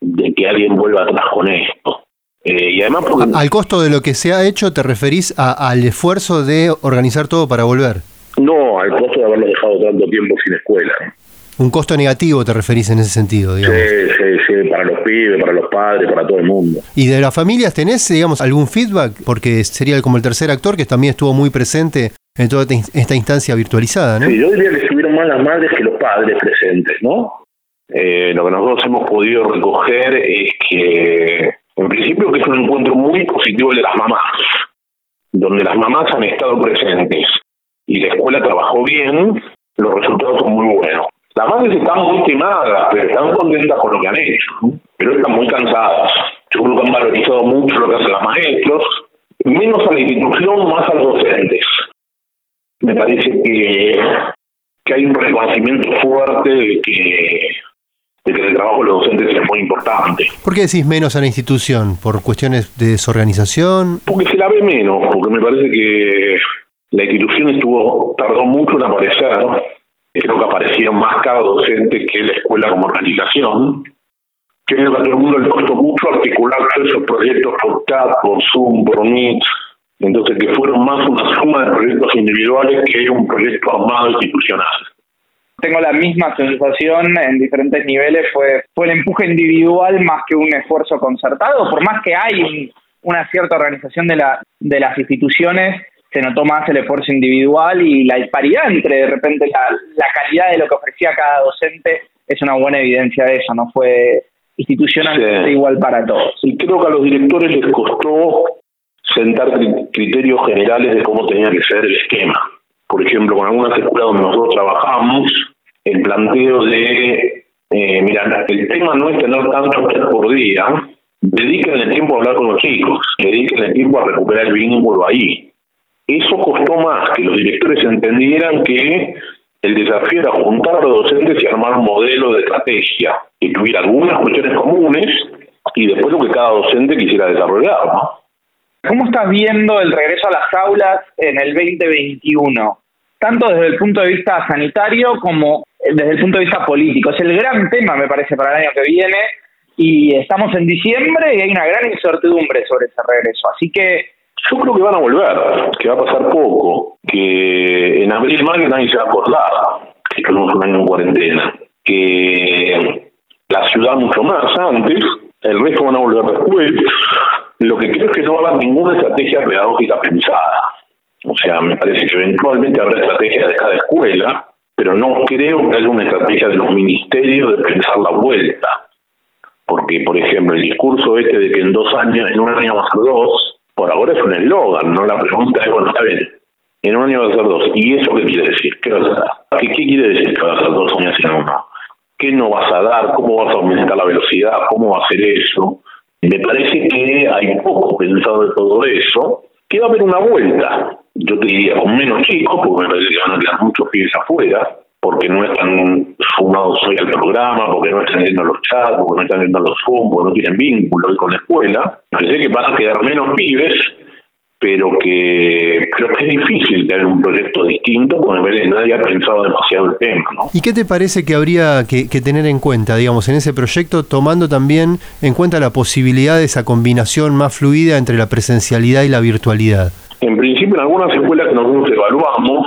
de que alguien vuelva atrás con esto. Y además porque... ¿Al costo de lo que se ha hecho te referís al esfuerzo de organizar todo para volver? No, al costo de haberlo dejado tanto tiempo sin escuela. ¿Un costo negativo te referís en ese sentido, digamos? Sí, para los pibes, para los padres, para todo el mundo. ¿Y de las familias tenés, digamos, algún feedback? Porque sería como el tercer actor que también estuvo muy presente en toda esta instancia virtualizada, ¿no? Sí, yo diría que estuvieron más las madres que los padres presentes, ¿no? Lo que nosotros hemos podido recoger es que En principio que es un encuentro muy positivo el de las mamás, donde las mamás han estado presentes y la escuela trabajó bien, los resultados son muy buenos. Las madres están muy quemadas, pero están contentas con lo que han hecho, pero están muy cansadas. Yo creo que han valorizado mucho lo que hacen los maestros, menos a la institución, más a los docentes. Me parece que hay un reconocimiento fuerte de que el trabajo de los docentes es muy importante. ¿Por qué decís menos a la institución? ¿Por cuestiones de desorganización? Porque se la ve menos, porque me parece que la institución tardó mucho en aparecer. Creo que aparecía más cada docente que la escuela como organización. Creo que a todo el mundo le costó mucho articular todos esos proyectos por CAD, por Zoom, por Meet. Entonces que fueron más una suma de proyectos individuales que un proyecto armado institucional. Tengo la misma sensación en diferentes niveles, fue el empuje individual más que un esfuerzo concertado, por más que hay una cierta organización de las instituciones, se notó más el esfuerzo individual y la disparidad entre de repente la calidad de lo que ofrecía cada docente es una buena evidencia de eso, no fue institucionalmente igual para todos. Y creo que a los directores les costó sentar criterios generales de cómo tenía que ser el esquema. Por ejemplo, con algunas escuelas donde nosotros trabajamos, el planteo de, mira, el tema no es tener tantas horas por día, dediquen el tiempo a hablar con los chicos, dediquen el tiempo a recuperar el vínculo ahí. Eso costó más, que los directores entendieran que el desafío era juntar a los docentes y armar un modelo de estrategia, que tuviera algunas cuestiones comunes y después lo que cada docente quisiera desarrollar, ¿no? ¿Cómo estás viendo el regreso a las aulas en el 2021? Tanto desde el punto de vista sanitario como desde el punto de vista político. Es el gran tema, me parece, para el año que viene, y estamos en diciembre y hay una gran incertidumbre sobre ese regreso. Así que yo creo que van a volver, que va a pasar poco, que en abril-mayo nadie se va a acordar que tuvimos un año en cuarentena, que la ciudad mucho más antes, el resto van a volver después. Lo que creo es que no va a haber ninguna estrategia pedagógica pensada. O sea, me parece que eventualmente habrá estrategia de cada escuela, pero no creo que haya una estrategia de los ministerios de pensar la vuelta. Porque, por ejemplo, el discurso este de que en 2 años, en 1 año va a ser 2, por ahora es un eslogan, ¿no? La pregunta es, bueno, está bien, en 1 año va a ser 2, ¿y eso qué quiere decir? ¿Qué vas a dar? ¿Qué quiere decir que va a ser 2 años en 1? ¿Qué no vas a dar? ¿Cómo vas a aumentar la velocidad? ¿Cómo va a ser eso? Me parece que hay poco pensado de todo eso, que va a haber una vuelta. Yo te diría con menos chicos, porque me parece que van a quedar muchos pibes afuera, porque no están sumados hoy al programa, porque no están viendo los chats, porque no están viendo los Zoom, porque no tienen vínculo con la escuela. Me parece que van a quedar menos pibes, pero que es difícil tener un proyecto distinto porque nadie ha pensado demasiado el tema, ¿no? ¿Y qué te parece que habría que tener en cuenta, digamos, en ese proyecto, tomando también en cuenta la posibilidad de esa combinación más fluida entre la presencialidad y la virtualidad? En principio, en algunas escuelas que nosotros evaluamos,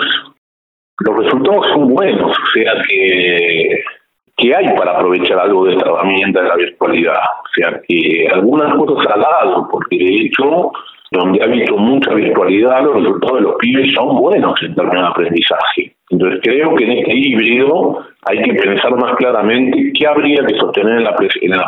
los resultados son buenos, o sea que hay para aprovechar algo de esta herramienta de la virtualidad. O sea que algunas cosas al lado, porque de hecho, donde ha visto mucha virtualidad, los resultados de los pibes son buenos en términos de aprendizaje. Entonces creo que en este híbrido hay que pensar más claramente qué habría que sostener en la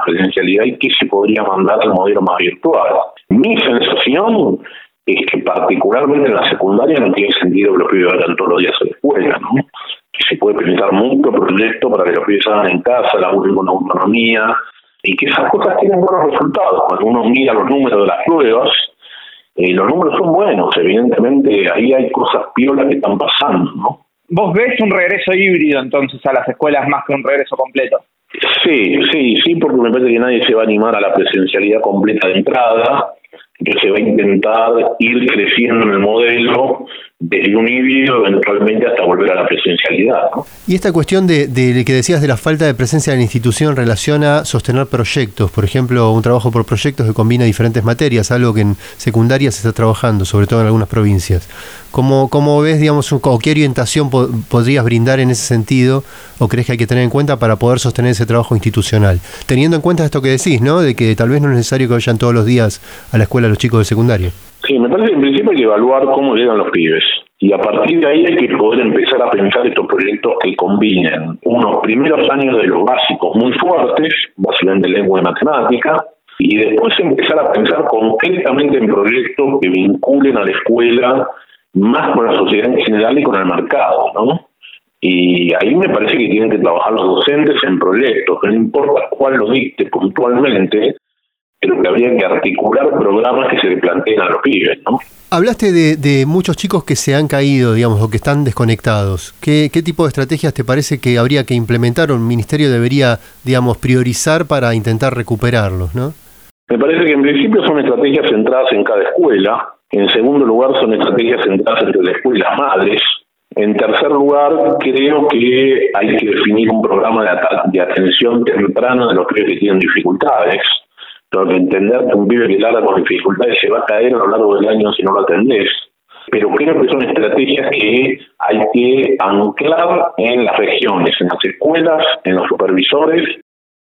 presencialidad y qué se podría mandar al modelo más virtual. Mi sensación es que particularmente en la secundaria no tiene sentido que los pibes vayan todos los días a la escuela, ¿no? Que se puede pensar mucho proyecto para que los pibes hagan en casa, laburen con autonomía, y que esas cosas tienen buenos resultados. Cuando uno mira los números de las pruebas, los números son buenos, evidentemente ahí hay cosas piolas que están pasando, ¿no? ¿Vos ves un regreso híbrido entonces a las escuelas más que un regreso completo? Sí, porque me parece que nadie se va a animar a la presencialidad completa de entrada, que se va a intentar ir creciendo en el modelo desde un híbrido eventualmente hasta volver a la presencialidad, ¿no? Y esta cuestión de que decías de la falta de presencia de la institución en relación a sostener proyectos, por ejemplo, un trabajo por proyectos que combina diferentes materias, algo que en secundaria se está trabajando, sobre todo en algunas provincias. ¿Cómo ves, digamos, o qué orientación podrías brindar en ese sentido, o crees que hay que tener en cuenta para poder sostener ese trabajo institucional? Teniendo en cuenta esto que decís, ¿no? De que tal vez no es necesario que vayan todos los días a la escuela los chicos de secundaria. Sí, me parece que en principio hay que evaluar cómo llegan los pibes y a partir de ahí hay que poder empezar a pensar estos proyectos que combinen unos primeros años de los básicos muy fuertes, básicamente lengua y matemática, y después empezar a pensar concretamente en proyectos que vinculen a la escuela más con la sociedad en general y con el mercado, ¿no? Y ahí me parece que tienen que trabajar los docentes en proyectos, no importa cuál lo dicte puntualmente, pero que habría que articular programas que se le planteen a los pibes, ¿no? Hablaste de muchos chicos que se han caído, digamos, o que están desconectados. ¿Qué tipo de estrategias te parece que habría que implementar o el Ministerio debería, digamos, priorizar para intentar recuperarlos, ¿no? Me parece que en principio son estrategias centradas en cada escuela. En segundo lugar, son estrategias centradas entre las escuelas madres. En tercer lugar, creo que hay que definir un programa de atención temprana de los pibes que tienen dificultades. Pero entender que un pibe que larga con dificultades se va a caer a lo largo del año si no lo atendés. Pero creo que son estrategias que hay que anclar en las regiones, en las escuelas, en los supervisores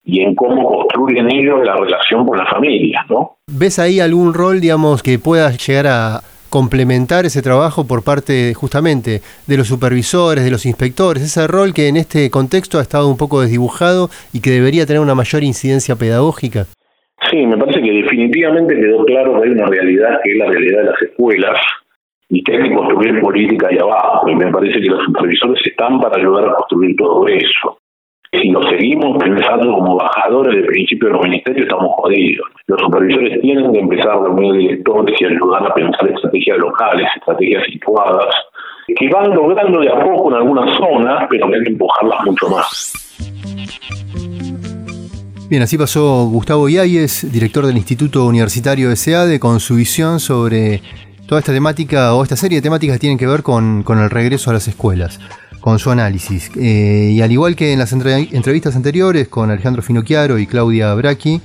y en cómo construyen ellos la relación con las familias, ¿no? ¿Ves ahí algún rol, digamos, que pueda llegar a complementar ese trabajo por parte, justamente, de los supervisores, de los inspectores? Ese rol que en este contexto ha estado un poco desdibujado y que debería tener una mayor incidencia pedagógica. Sí, me parece que definitivamente quedó claro que hay una realidad que es la realidad de las escuelas y que hay que construir política ahí abajo. Y me parece que los supervisores están para ayudar a construir todo eso. Si nos seguimos pensando como bajadores del principio de los ministerios, estamos jodidos. Los supervisores tienen que empezar a reunir directores y ayudar a pensar estrategias locales, estrategias situadas, que van logrando de a poco en algunas zonas, pero hay que empujarlas mucho más. Bien, así pasó Gustavo Yáñez, director del Instituto Universitario de SEADE, con su visión sobre toda esta temática o esta serie de temáticas que tienen que ver con el regreso a las escuelas, con su análisis. Y al igual que en las entrevistas anteriores con Alejandro Finocchiaro y Claudia Bracchi,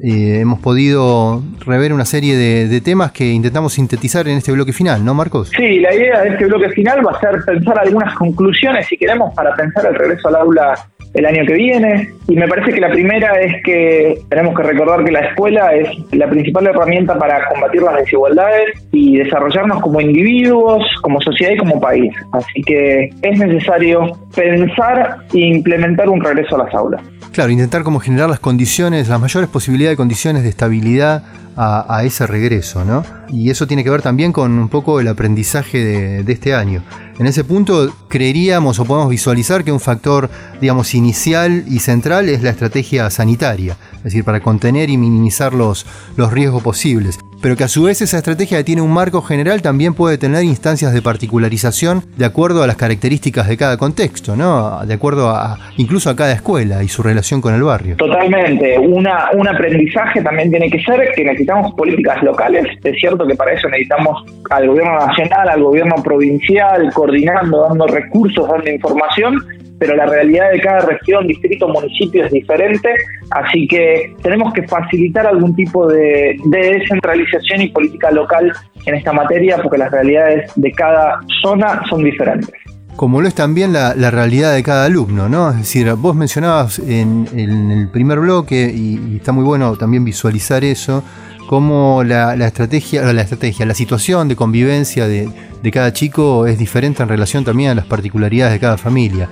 hemos podido rever una serie de temas que intentamos sintetizar en este bloque final, ¿no, Marcos? Sí, la idea de este bloque final va a ser pensar algunas conclusiones, si queremos, para pensar el regreso al aula el año que viene, y me parece que la primera es que tenemos que recordar que la escuela es la principal herramienta para combatir las desigualdades y desarrollarnos como individuos, como sociedad y como país, así que es necesario pensar e implementar un regreso a las aulas. Claro, intentar como generar las condiciones, las mayores posibilidades de condiciones de estabilidad a ese regreso, ¿no? Y eso tiene que ver también con un poco el aprendizaje de este año. En ese punto, creeríamos o podemos visualizar que un factor, digamos, inicial y central es la estrategia sanitaria, es decir, para contener y minimizar los riesgos posibles. Pero que a su vez esa estrategia que tiene un marco general también puede tener instancias de particularización de acuerdo a las características de cada contexto, ¿no? De acuerdo a incluso a cada escuela y su relación con el barrio. Totalmente. Un aprendizaje también tiene que ser que necesitamos políticas locales. Es cierto que para eso necesitamos al gobierno nacional, al gobierno provincial, coordinando, dando recursos, dando información, pero la realidad de cada región, distrito, municipio es diferente, así que tenemos que facilitar algún tipo de descentralización y política local en esta materia, porque las realidades de cada zona son diferentes. Como lo es también la realidad de cada alumno, ¿no? Es decir, vos mencionabas en el primer bloque, y está muy bueno también visualizar eso, cómo la situación de convivencia de cada chico es diferente en relación también a las particularidades de cada familia.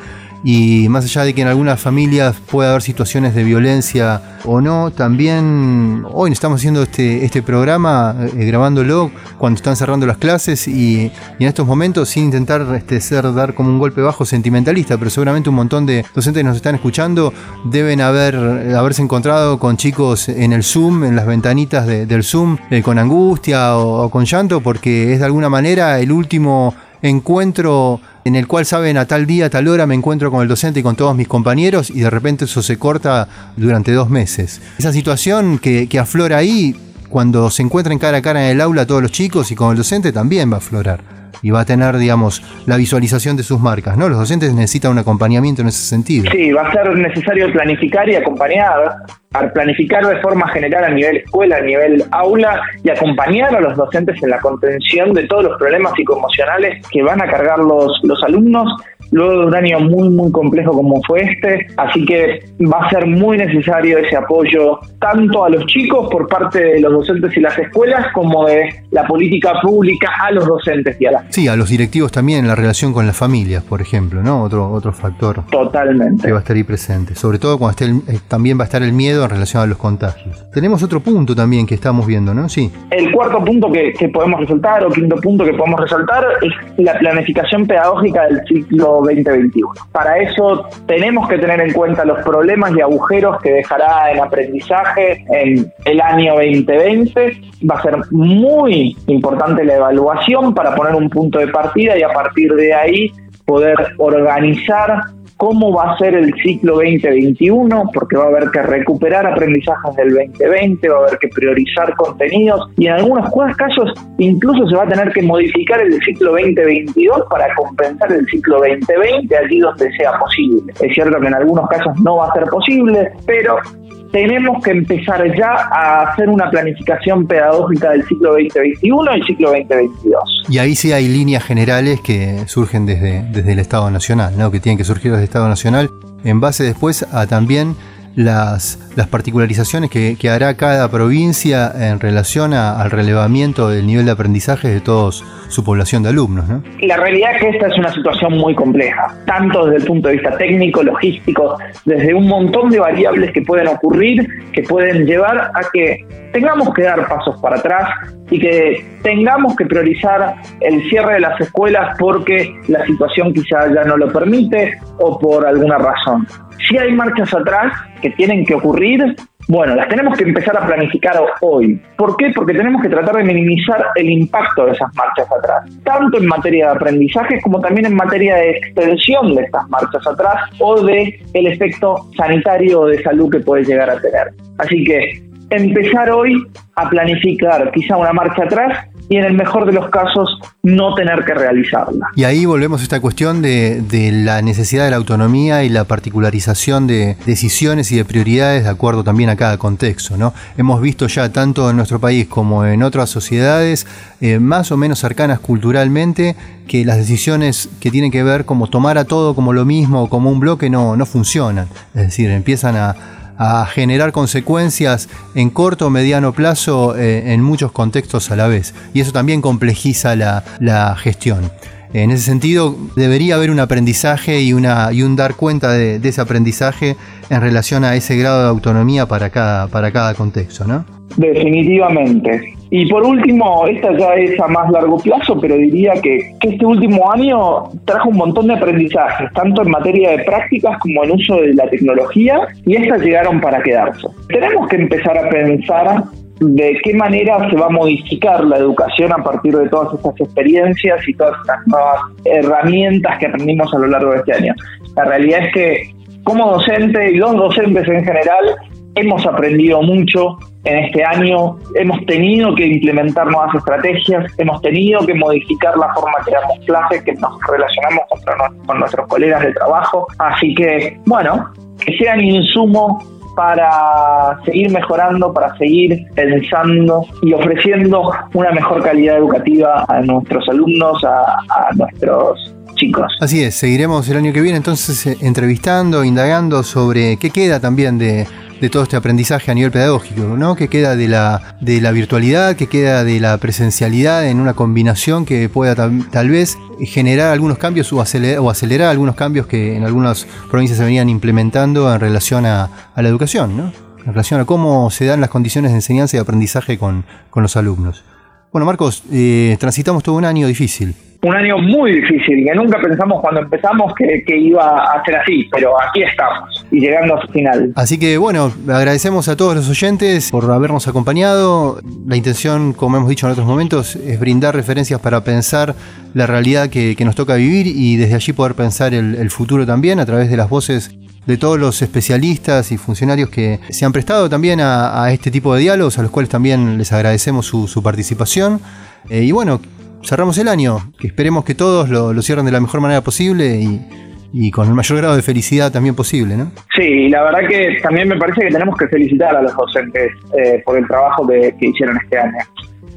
Y más allá de que en algunas familias pueda haber situaciones de violencia o no, también hoy estamos haciendo este programa, grabándolo cuando están cerrando las clases y en estos momentos sin intentar dar como un golpe bajo sentimentalista, pero seguramente un montón de docentes que nos están escuchando deben haberse encontrado con chicos en el Zoom, en las ventanitas del Zoom, con angustia o con llanto, porque es de alguna manera el último encuentro en el cual saben a tal día, a tal hora me encuentro con el docente y con todos mis compañeros, y de repente eso se corta durante 2 meses. Esa situación que aflora ahí, cuando se encuentran cara a cara en el aula todos los chicos y con el docente, también va a aflorar. Y va a tener, digamos, la visualización de sus marcas, ¿no? Los docentes necesitan un acompañamiento en ese sentido. Sí, va a ser necesario planificar y acompañar. Planificar de forma general a nivel escuela, a nivel aula, y acompañar a los docentes en la contención de todos los problemas psicoemocionales que van a cargar los alumnos, luego de un año muy, muy complejo como fue este. Así que va a ser muy necesario ese apoyo tanto a los chicos por parte de los docentes y las escuelas como de la política pública a los docentes y a las... Sí, a los directivos también, la relación con las familias, por ejemplo, ¿no? Otro factor. Totalmente. Que va a estar ahí presente, sobre todo cuando esté también va a estar el miedo en relación a los contagios. Tenemos otro punto también que estamos viendo, ¿no? Sí. El cuarto punto que podemos resaltar, o quinto punto que podemos resaltar, es la planificación pedagógica del ciclo 2021. Para eso tenemos que tener en cuenta los problemas y agujeros que dejará el aprendizaje en el año 2020. Va a ser muy importante la evaluación para poner un punto de partida y a partir de ahí poder organizar cómo va a ser el ciclo 2021, porque va a haber que recuperar aprendizajes del 2020, va a haber que priorizar contenidos y en algunos casos incluso se va a tener que modificar el ciclo 2022 para compensar el ciclo 2020 allí donde sea posible. Es cierto que en algunos casos no va a ser posible, pero tenemos que empezar ya a hacer una planificación pedagógica del ciclo 2021 y el ciclo 2022. Y ahí sí hay líneas generales que surgen desde el Estado Nacional, ¿no? Que tienen que surgir desde el Estado Nacional en base después a también las particularizaciones que hará cada provincia en relación al relevamiento del nivel de aprendizaje de toda su población de alumnos, ¿no? La realidad es que esta es una situación muy compleja, tanto desde el punto de vista técnico, logístico, desde un montón de variables que pueden ocurrir, que pueden llevar a que tengamos que dar pasos para atrás y que tengamos que priorizar el cierre de las escuelas porque la situación quizá ya no lo permite o por alguna razón. Si hay marchas atrás que tienen que ocurrir, bueno, las tenemos que empezar a planificar hoy. ¿Por qué? Porque tenemos que tratar de minimizar el impacto de esas marchas atrás, tanto en materia de aprendizaje como también en materia de extensión de estas marchas atrás o de el efecto sanitario o de salud que puede llegar a tener. Así que empezar hoy a planificar quizá una marcha atrás y en el mejor de los casos no tener que realizarla. Y ahí volvemos a esta cuestión de la necesidad de la autonomía y la particularización de decisiones y de prioridades de acuerdo también a cada contexto, ¿no? Hemos visto ya tanto en nuestro país como en otras sociedades más o menos cercanas culturalmente que las decisiones que tienen que ver como tomar a todo como lo mismo o como un bloque no funcionan, es decir, empiezan a generar consecuencias en corto o mediano plazo en muchos contextos a la vez. Y eso también complejiza la gestión. En ese sentido, debería haber un aprendizaje y un dar cuenta de ese aprendizaje en relación a ese grado de autonomía para cada contexto, ¿no? Definitivamente. Y por último, esta ya es a más largo plazo, pero diría que este último año trajo un montón de aprendizajes, tanto en materia de prácticas como en uso de la tecnología, y estas llegaron para quedarse. Tenemos que empezar a pensar de qué manera se va a modificar la educación a partir de todas estas experiencias y todas estas nuevas herramientas que aprendimos a lo largo de este año. La realidad es que como docente y los docentes en general hemos aprendido mucho en este año, hemos tenido que implementar nuevas estrategias, hemos tenido que modificar la forma que damos clases, que nos relacionamos con nuestros colegas de trabajo. Así que, bueno, que sean insumo para seguir mejorando, para seguir pensando y ofreciendo una mejor calidad educativa a nuestros alumnos, a nuestros chicos. Así es, seguiremos el año que viene entonces entrevistando, indagando sobre qué queda también de todo este aprendizaje a nivel pedagógico, ¿no? Que queda de la virtualidad, que queda de la presencialidad en una combinación que pueda tal vez generar algunos cambios o acelerar algunos cambios que en algunas provincias se venían implementando en relación a la educación, ¿no? En relación a cómo se dan las condiciones de enseñanza y aprendizaje con los alumnos. Bueno, Marcos, transitamos todo un año difícil. Un año muy difícil, que nunca pensamos cuando empezamos que iba a ser así, pero aquí estamos y llegando a su final. Así que bueno, agradecemos a todos los oyentes por habernos acompañado. La intención, como hemos dicho en otros momentos, es brindar referencias para pensar la realidad que nos toca vivir y desde allí poder pensar el futuro también a través de las voces de todos los especialistas y funcionarios que se han prestado también a este tipo de diálogos, a los cuales también les agradecemos su participación. Y bueno, cerramos el año, que esperemos que todos lo cierren de la mejor manera posible y con el mayor grado de felicidad también posible, ¿no? Sí, la verdad que también me parece que tenemos que felicitar a los docentes por el trabajo que hicieron este año.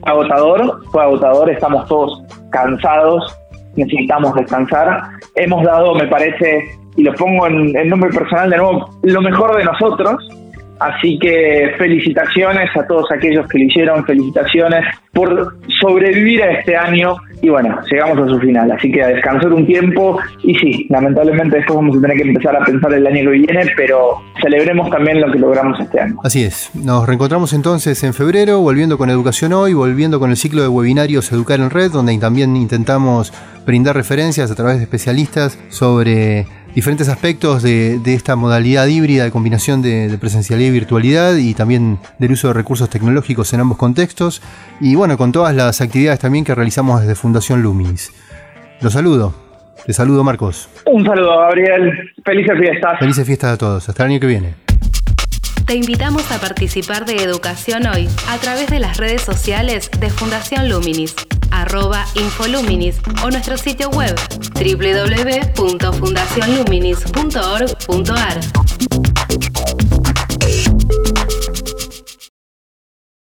Agotador, fue agotador, estamos todos cansados, necesitamos descansar. Hemos dado, me parece, y lo pongo en nombre personal de nuevo, lo mejor de nosotros. Así que felicitaciones a todos aquellos que lo hicieron, felicitaciones por sobrevivir a este año. Y bueno, llegamos a su final, así que a descansar un tiempo. Y sí, lamentablemente después vamos a tener que empezar a pensar el año que viene, pero celebremos también lo que logramos este año. Así es, nos reencontramos entonces en febrero, volviendo con Educación Hoy, volviendo con el ciclo de webinarios Educar en Red, donde también intentamos brindar referencias a través de especialistas sobre diferentes aspectos de esta modalidad híbrida de combinación de presencialidad y virtualidad, y también del uso de recursos tecnológicos en ambos contextos, y bueno, con todas las actividades también que realizamos desde Fundación Luminis. Los saludo, te saludo Marcos. Un saludo Gabriel, felices fiestas. Felices fiestas a todos, hasta el año que viene. Te invitamos a participar de Educación Hoy a través de las redes sociales de Fundación Luminis, @infoluminis, o nuestro sitio web www.fundacionluminis.org.ar.